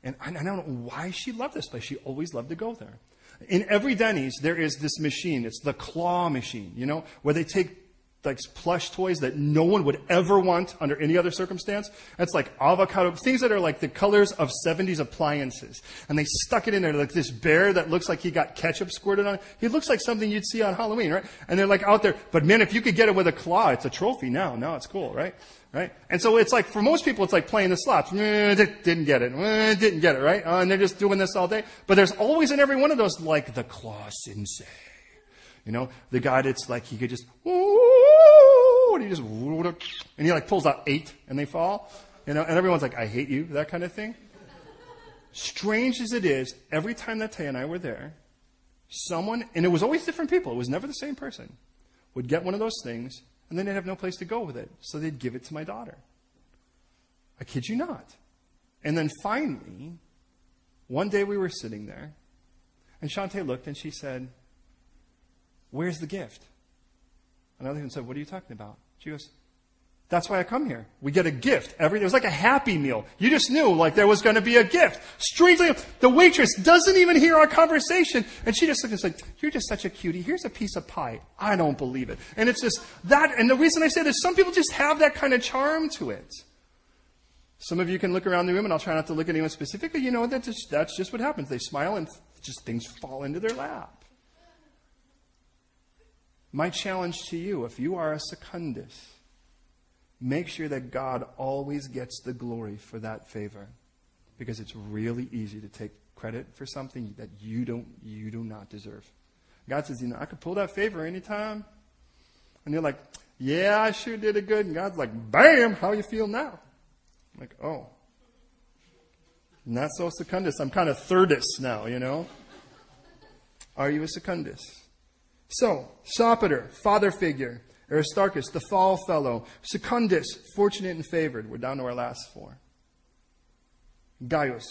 And I don't know why she loved this place. She always loved to go there. In every Denny's, there is this machine. It's the claw machine, where they take like plush toys that no one would ever want under any other circumstance. That's like avocado, things that are like the colors of 70s appliances. And they stuck it in there, like this bear that looks like he got ketchup squirted on it. He looks like something you'd see on Halloween, right? And they're like out there, but man, if you could get it with a claw, it's a trophy now. Now it's cool, right? Right? And so it's like, for most people, it's like playing the slots. Didn't get it, right? And they're just doing this all day. But there's always in every one of those, like the claw sensei. The guy that's like, he could just, and he like pulls out 8 and they fall, and everyone's like, I hate you, that kind of thing. Strange as it is, every time that Tay and I were there, someone, and it was always different people, it was never the same person, would get one of those things, and then they'd have no place to go with it, so they'd give it to my daughter. I kid you not. And then finally, one day we were sitting there, and Shantae looked and she said, where's the gift? Another one said, what are you talking about? She goes, that's why I come here. We get a gift. It was like a happy meal. You just knew like there was going to be a gift. Strangely, the waitress doesn't even hear our conversation. And she just looked and said, you're just such a cutie. Here's a piece of pie. I don't believe it. And it's just that. And the reason I say this, some people just have that kind of charm to it. Some of you can look around the room, and I'll try not to look at anyone specifically. That's just what happens. They smile and just things fall into their lap. My challenge to you, if you are a Secundus, make sure that God always gets the glory for that favor, because it's really easy to take credit for something that you do not deserve. God says, I could pull that favor anytime. And you're like, yeah, I sure did it good. And God's like, bam, how you feel now? I'm like, oh, not so Secundus. I'm kind of thirdus now, Are you a Secundus? So, Sopater, father figure. Aristarchus, the fall fellow. Secundus, fortunate and favored. We're down to our last four. Gaius.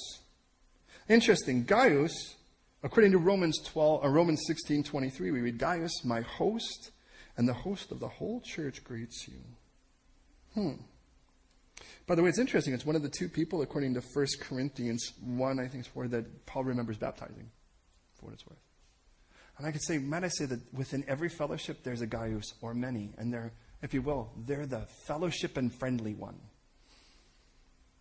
Interesting. Gaius, according to Romans 16:23, we read, Gaius, my host, and the host of the whole church greets you. By the way, it's interesting. It's one of the two people, according to 1 Corinthians 1, I think it's 4, that Paul remembers baptizing, for what it's worth. And I could say, might I say that within every fellowship, there's a Gaius or many. And they're, if you will, they're the fellowship and friendly one.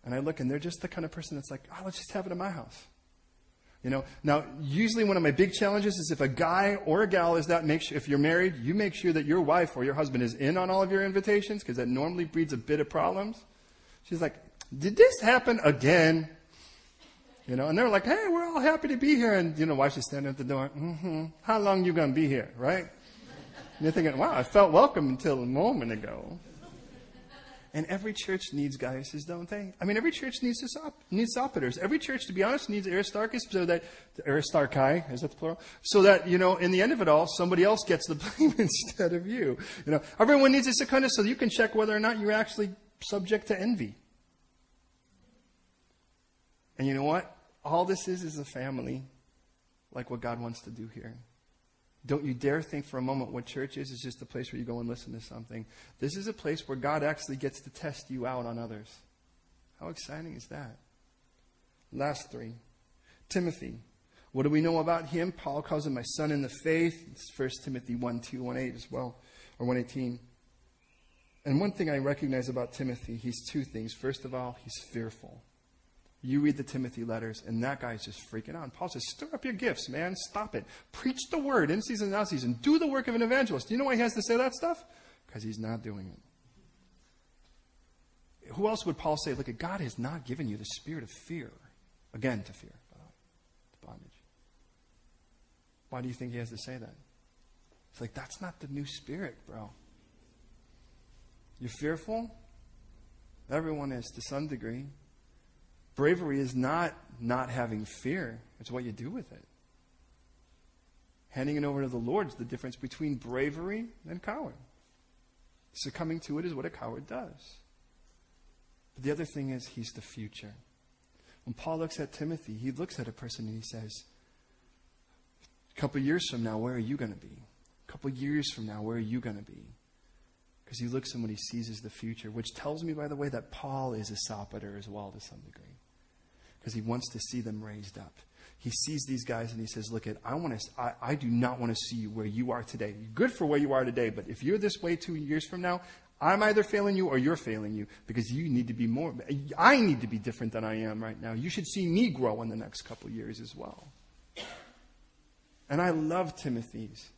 And I look and they're just the kind of person that's like, oh, let's just have it in my house. You know, now, usually one of my big challenges is if a guy or a gal is that, make sure, if you're married, you make sure that your wife or your husband is in on all of your invitations, because that normally breeds a bit of problems. She's like, did this happen again? You know, and they're like, hey, we're all happy to be here. And, you know, wife's just standing at the door. How long you going to be here, right? And you're thinking, wow, I felt welcome until a moment ago. And every church needs Gaiuses, don't they? I mean, every church needs Sopaters. Every church, to be honest, needs Aristarchus, so that Aristarchi, is that the plural? So that, you know, in the end of it all, somebody else gets the blame instead of you. You know, everyone needs a Secundus so that you can check whether or not you're actually subject to envy. And you know what? All this is a family, like what God wants to do here. Don't you dare think for a moment what church is just a place where you go and listen to something. This is a place where God actually gets to test you out on others. How exciting is that? Last three. Timothy. What do we know about him? Paul calls him my son in the faith. It's 1 Timothy 1:2-18 as well, or 1:18. And one thing I recognize about Timothy, he's two things. First of all, he's fearful. You read the Timothy letters, and that guy's just freaking out. And Paul says, stir up your gifts, man. Stop it. Preach the word in season and out of season. Do the work of an evangelist. Do you know why he has to say that stuff? Because he's not doing it. Who else would Paul say, look, God has not given you the spirit of fear. Again, to fear. To bondage. Why do you think he has to say that? It's like, that's not the new spirit, bro. You're fearful? Everyone is to some degree. Bravery is not having fear. It's what you do with it. Handing it over to the Lord is the difference between bravery and coward. Succumbing to it is what a coward does. But the other thing is, he's the future. When Paul looks at Timothy, he looks at a person and he says, a couple years from now, where are you going to be? A couple years from now, where are you going to be? Because he looks and what he sees is the future, which tells me, by the way, that Paul is a Sopater as well to some degree. Because he wants to see them raised up. He sees these guys and he says, look, I do not want to see you where you are today. You're good for where you are today, but if you're this way 2 years from now, I'm either failing you or you're failing you, because you need to be more. I need to be different than I am right now. You should see me grow in the next couple years as well. And I love Timothy's.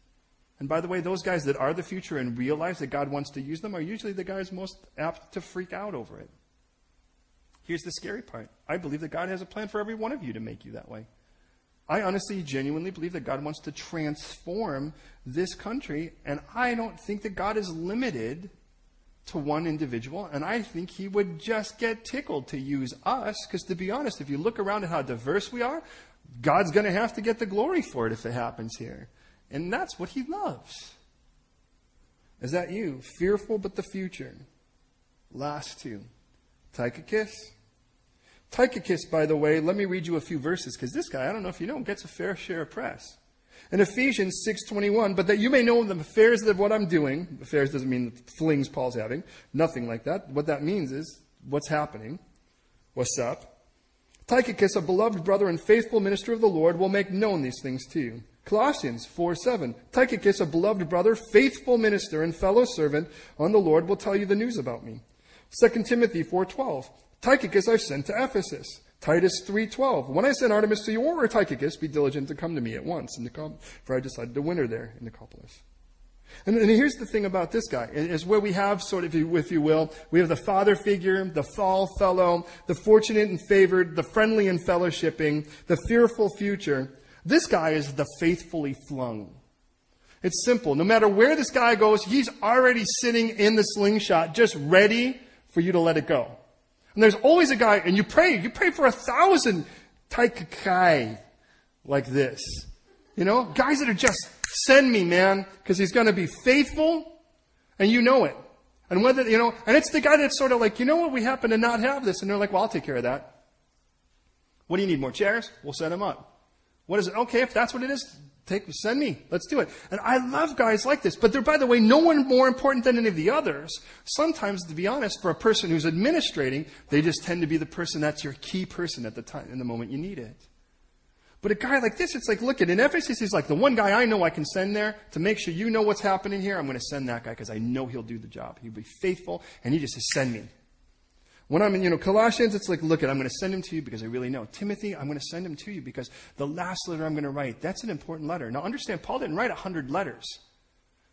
And by the way, those guys that are the future and realize that God wants to use them are usually the guys most apt to freak out over it. Here's the scary part. I believe that God has a plan for every one of you to make you that way. I honestly, genuinely believe that God wants to transform this country, and I don't think that God is limited to one individual, and I think he would just get tickled to use us, because to be honest, if you look around at how diverse we are, God's going to have to get the glory for it if it happens here. And that's what he loves. Is that you? Fearful, but the future. Last two. Tychicus. Tychicus, by the way, let me read you a few verses, because this guy, I don't know if you know, gets a fair share of press. In Ephesians 6:21, but that you may know the affairs of what I'm doing. Affairs doesn't mean the flings Paul's having. Nothing like that. What that means is what's happening. What's up? Tychicus, a beloved brother and faithful minister of the Lord, will make known these things to you. Colossians 4:7, Tychicus, a beloved brother, faithful minister, and fellow servant on the Lord, will tell you the news about me. 2 Timothy 4:12, Tychicus I've sent to Ephesus. Titus 3:12, when I send Artemis to you or Tychicus, be diligent to come to me at once, and to come, for I decided to winter there in Nicopolis. And here's the thing about this guy, is where we have sort of, if you will, we have the father figure, the fall fellow, the fortunate and favored, the friendly and fellowshipping, the fearful future. This guy is the faithfully flung. It's simple. No matter where this guy goes, he's already sitting in the slingshot, just ready for you to let it go. And there's always a guy, and you pray for 1,000 Tychicus like this. You know, guys that are just, send me, man, because he's going to be faithful, and you know it. And whether, you know, and it's the guy that's sort of like, you know what, we happen to not have this. And they're like, well, I'll take care of that. What do you need, more chairs? We'll set him up. What is it? Okay, if that's what it is, send me. Let's do it. And I love guys like this. But they're, by the way, no one more important than any of the others. Sometimes, to be honest, for a person who's administrating, they just tend to be the person that's your key person at the time, in the moment you need it. But a guy like this, it's like, look at, in Ephesus, he's like, the one guy I know I can send there to make sure you know what's happening here, I'm going to send that guy because I know he'll do the job. He'll be faithful, and he just says, send me. When I'm in, Colossians, it's like, look, I'm going to send him to you because I really know. Timothy, I'm going to send him to you because the last letter I'm going to write, that's an important letter. Now, understand, Paul didn't write 100 letters.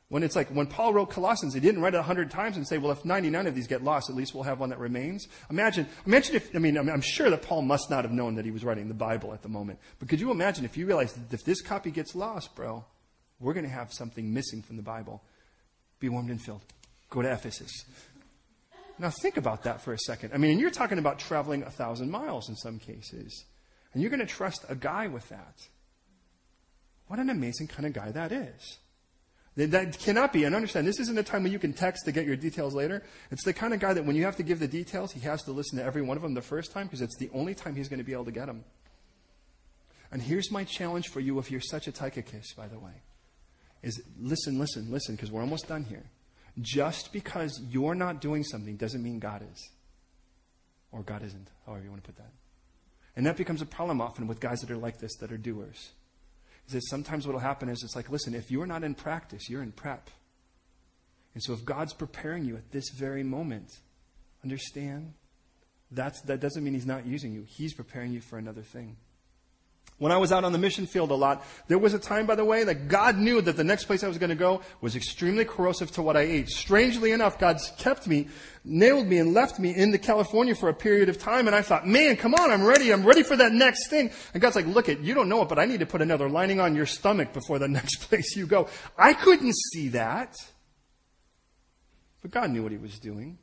When Paul wrote Colossians, he didn't write it 100 times and say, well, if 99 of these get lost, at least we'll have one that remains. I'm sure that Paul must not have known that he was writing the Bible at the moment. But could you imagine if you realized that if this copy gets lost, bro, we're going to have something missing from the Bible. Be warmed and filled. Go to Ephesus. Now think about that for a second. And you're talking about traveling 1,000 miles in some cases. And you're going to trust a guy with that. What an amazing kind of guy that is. That cannot be. And understand, this isn't a time when you can text to get your details later. It's the kind of guy that when you have to give the details, he has to listen to every one of them the first time because it's the only time he's going to be able to get them. And here's my challenge for you if you're such a Tychicus, by the way, is listen, because we're almost done here. Just because you're not doing something doesn't mean God is. Or God isn't, however you want to put that. And that becomes a problem often with guys that are like this, that are doers. Is that sometimes what will happen is it's like, listen, if you're not in practice, you're in prep. And so if God's preparing you at this very moment, understand, that doesn't mean he's not using you. He's preparing you for another thing. When I was out on the mission field a lot, there was a time, by the way, that God knew that the next place I was going to go was extremely corrosive to what I ate. Strangely enough, God's kept me, nailed me, and left me in California for a period of time. And I thought, man, come on, I'm ready for that next thing. And God's like, look, you don't know it, but I need to put another lining on your stomach before the next place you go. I couldn't see that. But God knew what he was doing.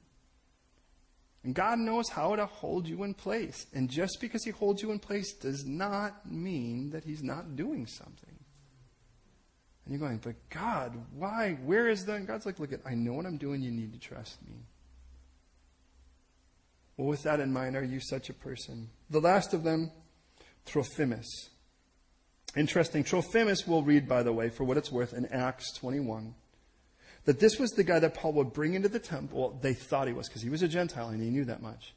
And God knows how to hold you in place. And just because he holds you in place does not mean that he's not doing something. And you're going, but God, why? Where is that? And God's like, look, I know what I'm doing. You need to trust me. Well, with that in mind, are you such a person? The last of them, Trophimus. Interesting. Trophimus, we'll read, by the way, for what it's worth, in Acts 21. That this was the guy that Paul would bring into the temple. Well, they thought he was because he was a Gentile and he knew that much.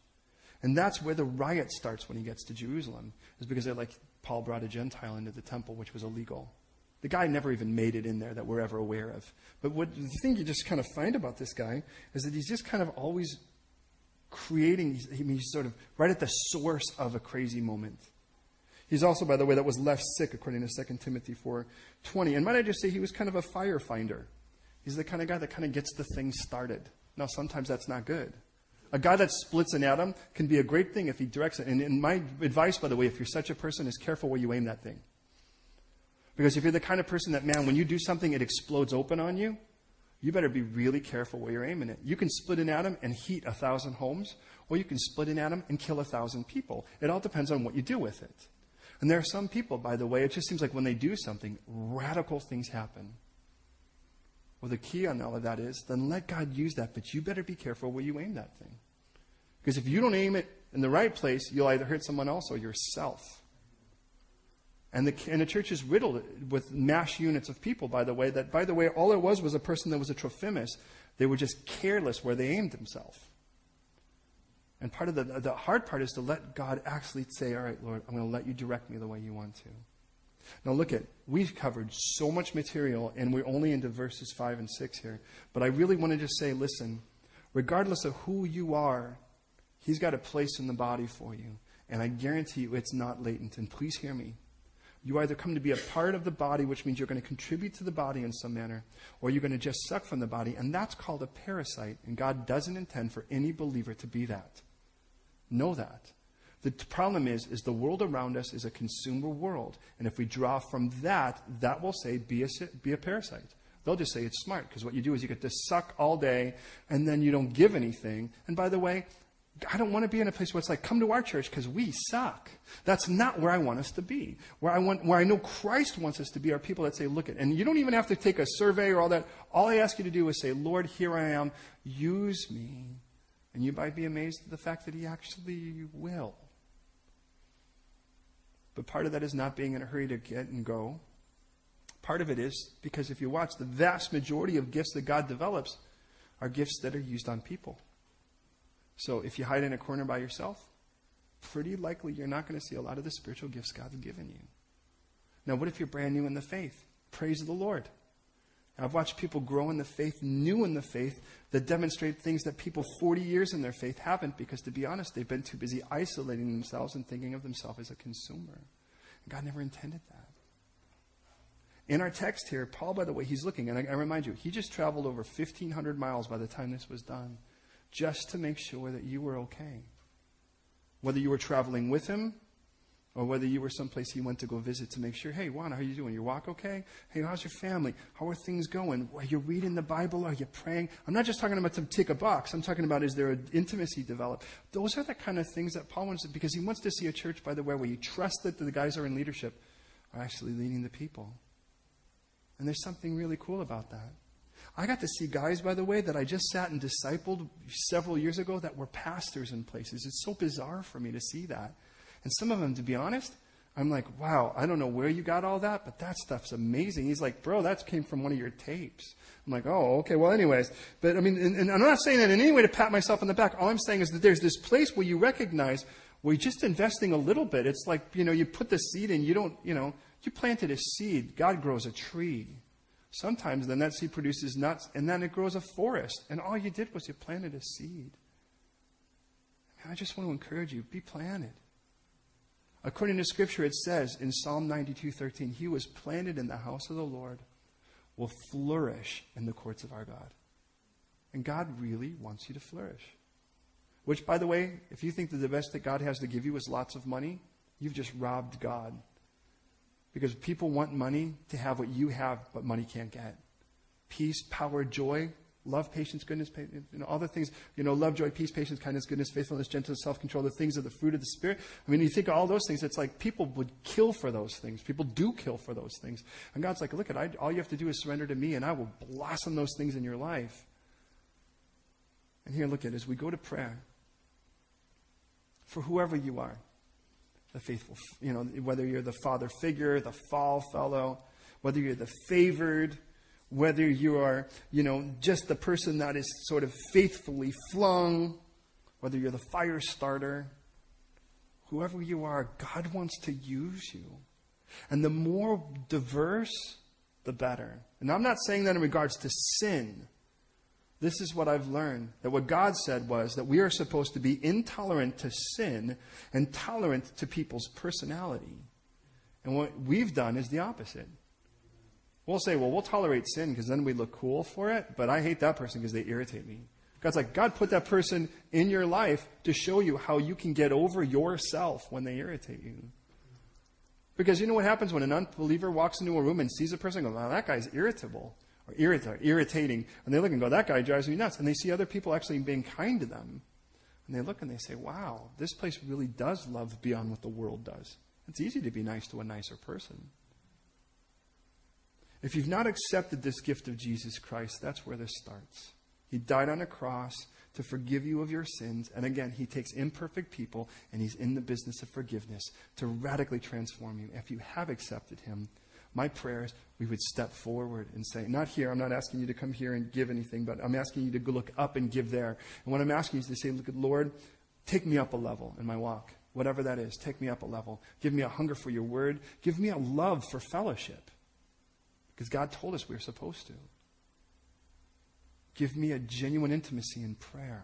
And that's where the riot starts when he gets to Jerusalem, is because they're like, Paul brought a Gentile into the temple, which was illegal. The guy never even made it in there that we're ever aware of. But what the thing you just kind of find about this guy is that he's just kind of always creating, he's sort of right at the source of a crazy moment. He's also, by the way, that was left sick, according to 2 Timothy 4:20. And might I just say he was kind of a fire finder. He's the kind of guy that kind of gets the thing started. Now, sometimes that's not good. A guy that splits an atom can be a great thing if he directs it. And my advice, by the way, if you're such a person, is careful where you aim that thing. Because if you're the kind of person that, man, when you do something, it explodes open on you, you better be really careful where you're aiming it. You can split an atom and heat 1,000 homes, or you can split an atom and kill 1,000 people. It all depends on what you do with it. And there are some people, by the way, it just seems like when they do something, radical things happen. Well, the key on all of that is, then let God use that, but you better be careful where you aim that thing. Because if you don't aim it in the right place, you'll either hurt someone else or yourself. And the church is riddled with mass units of people, by the way, that, by the way, all it was a person that was a Trophimus. They were just careless where they aimed themselves. And part of the hard part is to let God actually say, all right, Lord, I'm going to let you direct me the way you want to. Now look at, we've covered so much material and we're only into verses 5 and 6 here. But I really want to just say, listen, regardless of who you are, he's got a place in the body for you. And I guarantee you it's not latent. And please hear me. You either come to be a part of the body, which means you're going to contribute to the body in some manner, or you're going to just suck from the body. And that's called a parasite. And God doesn't intend for any believer to be that. Know that. The problem is the world around us is a consumer world. And if we draw from that, that will say, be a parasite. They'll just say it's smart, because what you do is you get to suck all day, and then you don't give anything. And by the way, I don't want to be in a place where it's like, come to our church because we suck. That's not where I want us to be. Where I know Christ wants us to be are people that say, look at, and you don't even have to take a survey or all that. All I ask you to do is say, Lord, here I am. Use me. And you might be amazed at the fact that he actually will. But part of that is not being in a hurry to get and go. Part of it is because if you watch, the vast majority of gifts that God develops are gifts that are used on people. So if you hide in a corner by yourself, pretty likely you're not going to see a lot of the spiritual gifts God's given you. Now, what if you're brand new in the faith? Praise the Lord. And I've watched people grow in the faith, new in the faith, that demonstrate things that people 40 years in their faith haven't, because to be honest, they've been too busy isolating themselves and thinking of themselves as a consumer. And God never intended that. In our text here, Paul, by the way, he's looking, and I remind you, he just traveled over 1,500 miles by the time this was done, just to make sure that you were okay. Whether you were traveling with him, or whether you were someplace he went to go visit to make sure, hey, Juan, how are you doing? Your walk okay? Hey, how's your family? How are things going? Are you reading the Bible? Are you praying? I'm not just talking about some tick a box. I'm talking about, is there an intimacy developed? Those are the kind of things that Paul wants to, because he wants to see a church, by the way, where you trust that the guys who are in leadership are actually leading the people. And there's something really cool about that. I got to see guys, by the way, that I just sat and discipled several years ago that were pastors in places. It's so bizarre for me to see that. And some of them, to be honest, I'm like, wow, I don't know where you got all that, but that stuff's amazing. He's like, bro, that came from one of your tapes. I'm like, oh, okay, well, anyways. But I mean, and I'm not saying that in any way to pat myself on the back. All I'm saying is that there's this place where you recognize we're just investing a little bit. It's like, you put the seed in, you planted a seed. God grows a tree. Sometimes then that seed produces nuts, and then it grows a forest. And all you did was you planted a seed. I just want to encourage you, be planted. According to Scripture, it says in Psalm 92:13, he was planted in the house of the Lord, will flourish in the courts of our God. And God really wants you to flourish. Which, by the way, if you think that the best that God has to give you is lots of money, you've just robbed God. Because people want money to have what you have, but money can't get. Peace, power, joy, love, patience, goodness, all the things, love, joy, peace, patience, kindness, goodness, faithfulness, gentleness, self-control, the things of the fruit of the Spirit. I mean, you think of all those things, it's like people would kill for those things. People do kill for those things. And God's like, look, all you have to do is surrender to me, and I will blossom those things in your life. And here, look at it, as we go to prayer, for whoever you are, the faithful, whether you're the father figure, the fall fellow, whether you're the favored, whether you are, just the person that is sort of faithfully flung, whether you're the fire starter, whoever you are, God wants to use you. And the more diverse, the better. And I'm not saying that in regards to sin. This is what I've learned, that what God said was that we are supposed to be intolerant to sin and tolerant to people's personality. And what we've done is the opposite. We'll say, well, we'll tolerate sin because then we look cool for it, but I hate that person because they irritate me. God's like, God put that person in your life to show you how you can get over yourself when they irritate you. Because you know what happens when an unbeliever walks into a room and sees a person and goes, wow, that guy's irritable or irritating. And they look and go, that guy drives me nuts. And they see other people actually being kind to them. And they look and they say, wow, this place really does love beyond what the world does. It's easy to be nice to a nicer person. If you've not accepted this gift of Jesus Christ, that's where this starts. He died on a cross to forgive you of your sins. And again, he takes imperfect people and he's in the business of forgiveness to radically transform you. If you have accepted him, my prayer is we would step forward and say, not here, I'm not asking you to come here and give anything, but I'm asking you to go look up and give there. And what I'm asking you is to say, look, Lord, take me up a level in my walk, whatever that is. Take me up a level. Give me a hunger for your word. Give me a love for fellowship. Because God told us we were supposed to. Give me a genuine intimacy in prayer.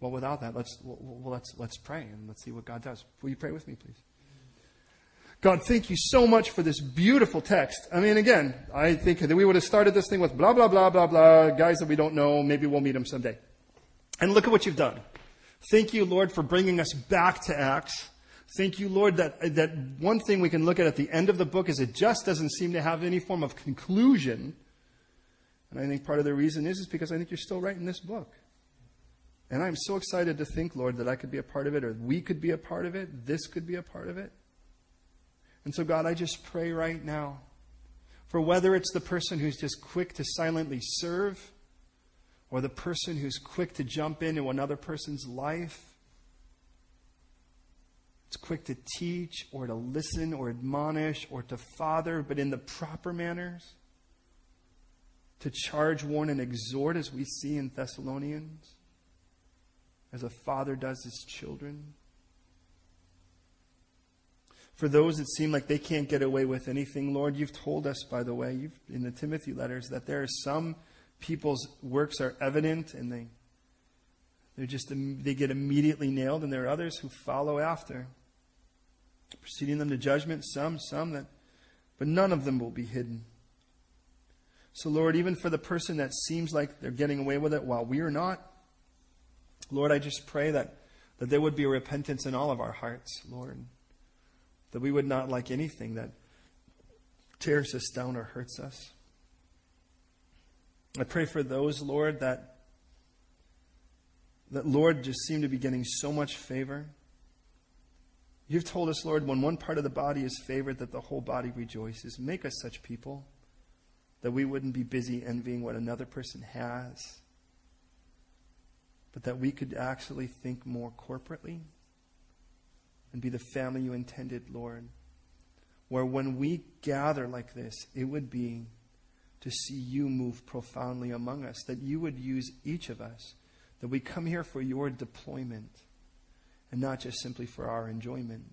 Well, without that, let's pray and let's see what God does. Will you pray with me, please? God, thank you so much for this beautiful text. I mean, again, I think that we would have started this thing with blah, blah, blah, blah, blah, guys that we don't know. Maybe we'll meet them someday. And look at what you've done. Thank you, Lord, for bringing us back to Acts. Thank you, Lord, that one thing we can look at the end of the book is it just doesn't seem to have any form of conclusion. And I think part of the reason is because I think you're still writing this book. And I'm so excited to think, Lord, that I could be a part of it, or we could be a part of it, this could be a part of it. And so, God, I just pray right now for whether it's the person who's just quick to silently serve or the person who's quick to jump into another person's life, It's quick to teach or to listen or admonish or to father, but in the proper manners. To charge, warn, and exhort, as we see in Thessalonians, as a father does his children. For those that seem like they can't get away with anything, Lord, you've told us, by the way, in the Timothy letters, that there are some people's works are evident and they get immediately nailed, and there are others who follow after, preceding them to judgment, but none of them will be hidden. So Lord, even for the person that seems like they're getting away with it while we are not, Lord, I just pray that there would be a repentance in all of our hearts, Lord. That we would not like anything that tears us down or hurts us. I pray for those, Lord, that Lord just seem to be getting so much favor. You've told us, Lord, when one part of the body is favored, that the whole body rejoices. Make us such people that we wouldn't be busy envying what another person has, but that we could actually think more corporately and be the family you intended, Lord. Where when we gather like this, it would be to see you move profoundly among us. That you would use each of us. That we come here for your deployment. And not just simply for our enjoyment.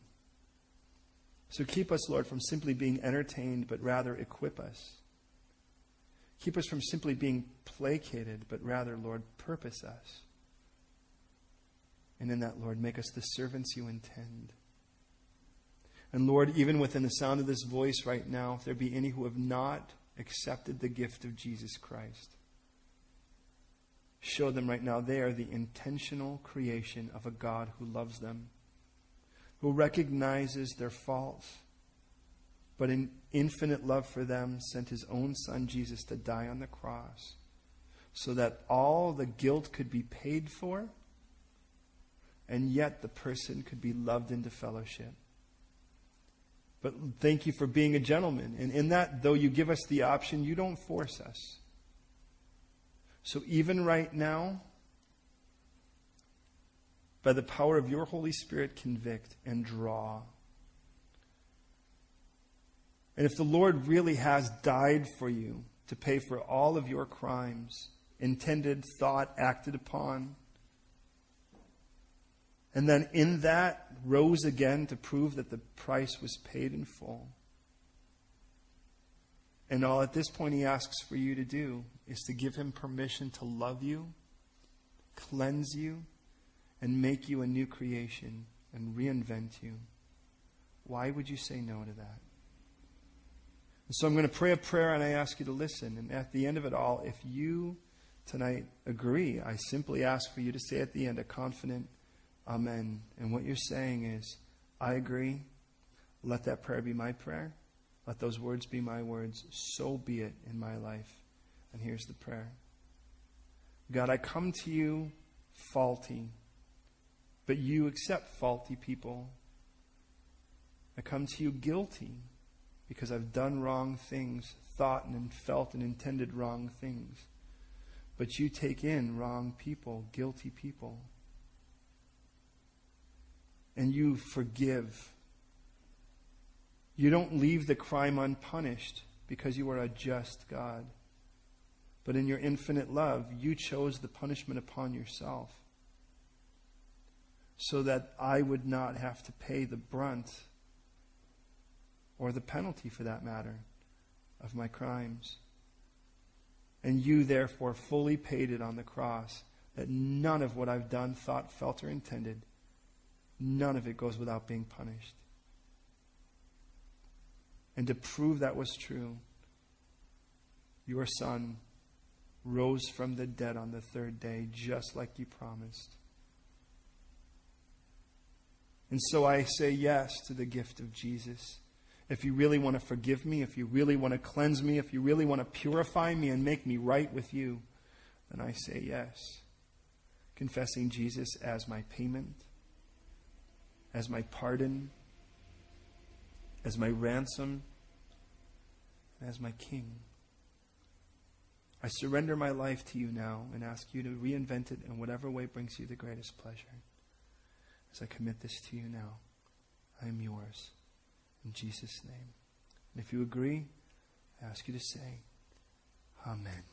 So keep us, Lord, from simply being entertained, but rather equip us. Keep us from simply being placated, but rather, Lord, purpose us. And in that, Lord, make us the servants you intend. And Lord, even within the sound of this voice right now, if there be any who have not accepted the gift of Jesus Christ, show them right now they are the intentional creation of a God who loves them, who recognizes their faults, but in infinite love for them sent his own Son, Jesus, to die on the cross so that all the guilt could be paid for, and yet the person could be loved into fellowship. But thank you for being a gentleman. And in that, though you give us the option, you don't force us. So even right now, by the power of your Holy Spirit, convict and draw. And if the Lord really has died for you to pay for all of your crimes, intended, thought, acted upon, and then in that rose again to prove that the price was paid in full. And all at this point he asks for you to do is to give him permission to love you, cleanse you, and make you a new creation and reinvent you. Why would you say no to that? And so I'm going to pray a prayer and I ask you to listen. And at the end of it all, if you tonight agree, I simply ask for you to say at the end a confident Amen. And what you're saying is, I agree. Let that prayer be my prayer. Let those words be my words. So be it in my life. And here's the prayer. God, I come to you faulty, but you accept faulty people. I come to you guilty because I've done wrong things, thought and felt and intended wrong things. But you take in wrong people, guilty people. And you forgive. You don't leave the crime unpunished because you are a just God. But in your infinite love, you chose the punishment upon yourself so that I would not have to pay the brunt or the penalty, for that matter, of my crimes. And you therefore fully paid it on the cross, that none of what I've done, thought, felt, or intended, none of it goes without being punished. And to prove that was true, your Son rose from the dead on the third day, just like you promised. And so I say yes to the gift of Jesus. If you really want to forgive me, if you really want to cleanse me, if you really want to purify me and make me right with you, then I say yes, confessing Jesus as my payment, as my pardon, as my ransom, and as my King. I surrender my life to you now and ask you to reinvent it in whatever way brings you the greatest pleasure, as I commit this to you now. I am yours. In Jesus' name. And if you agree, I ask you to say, Amen.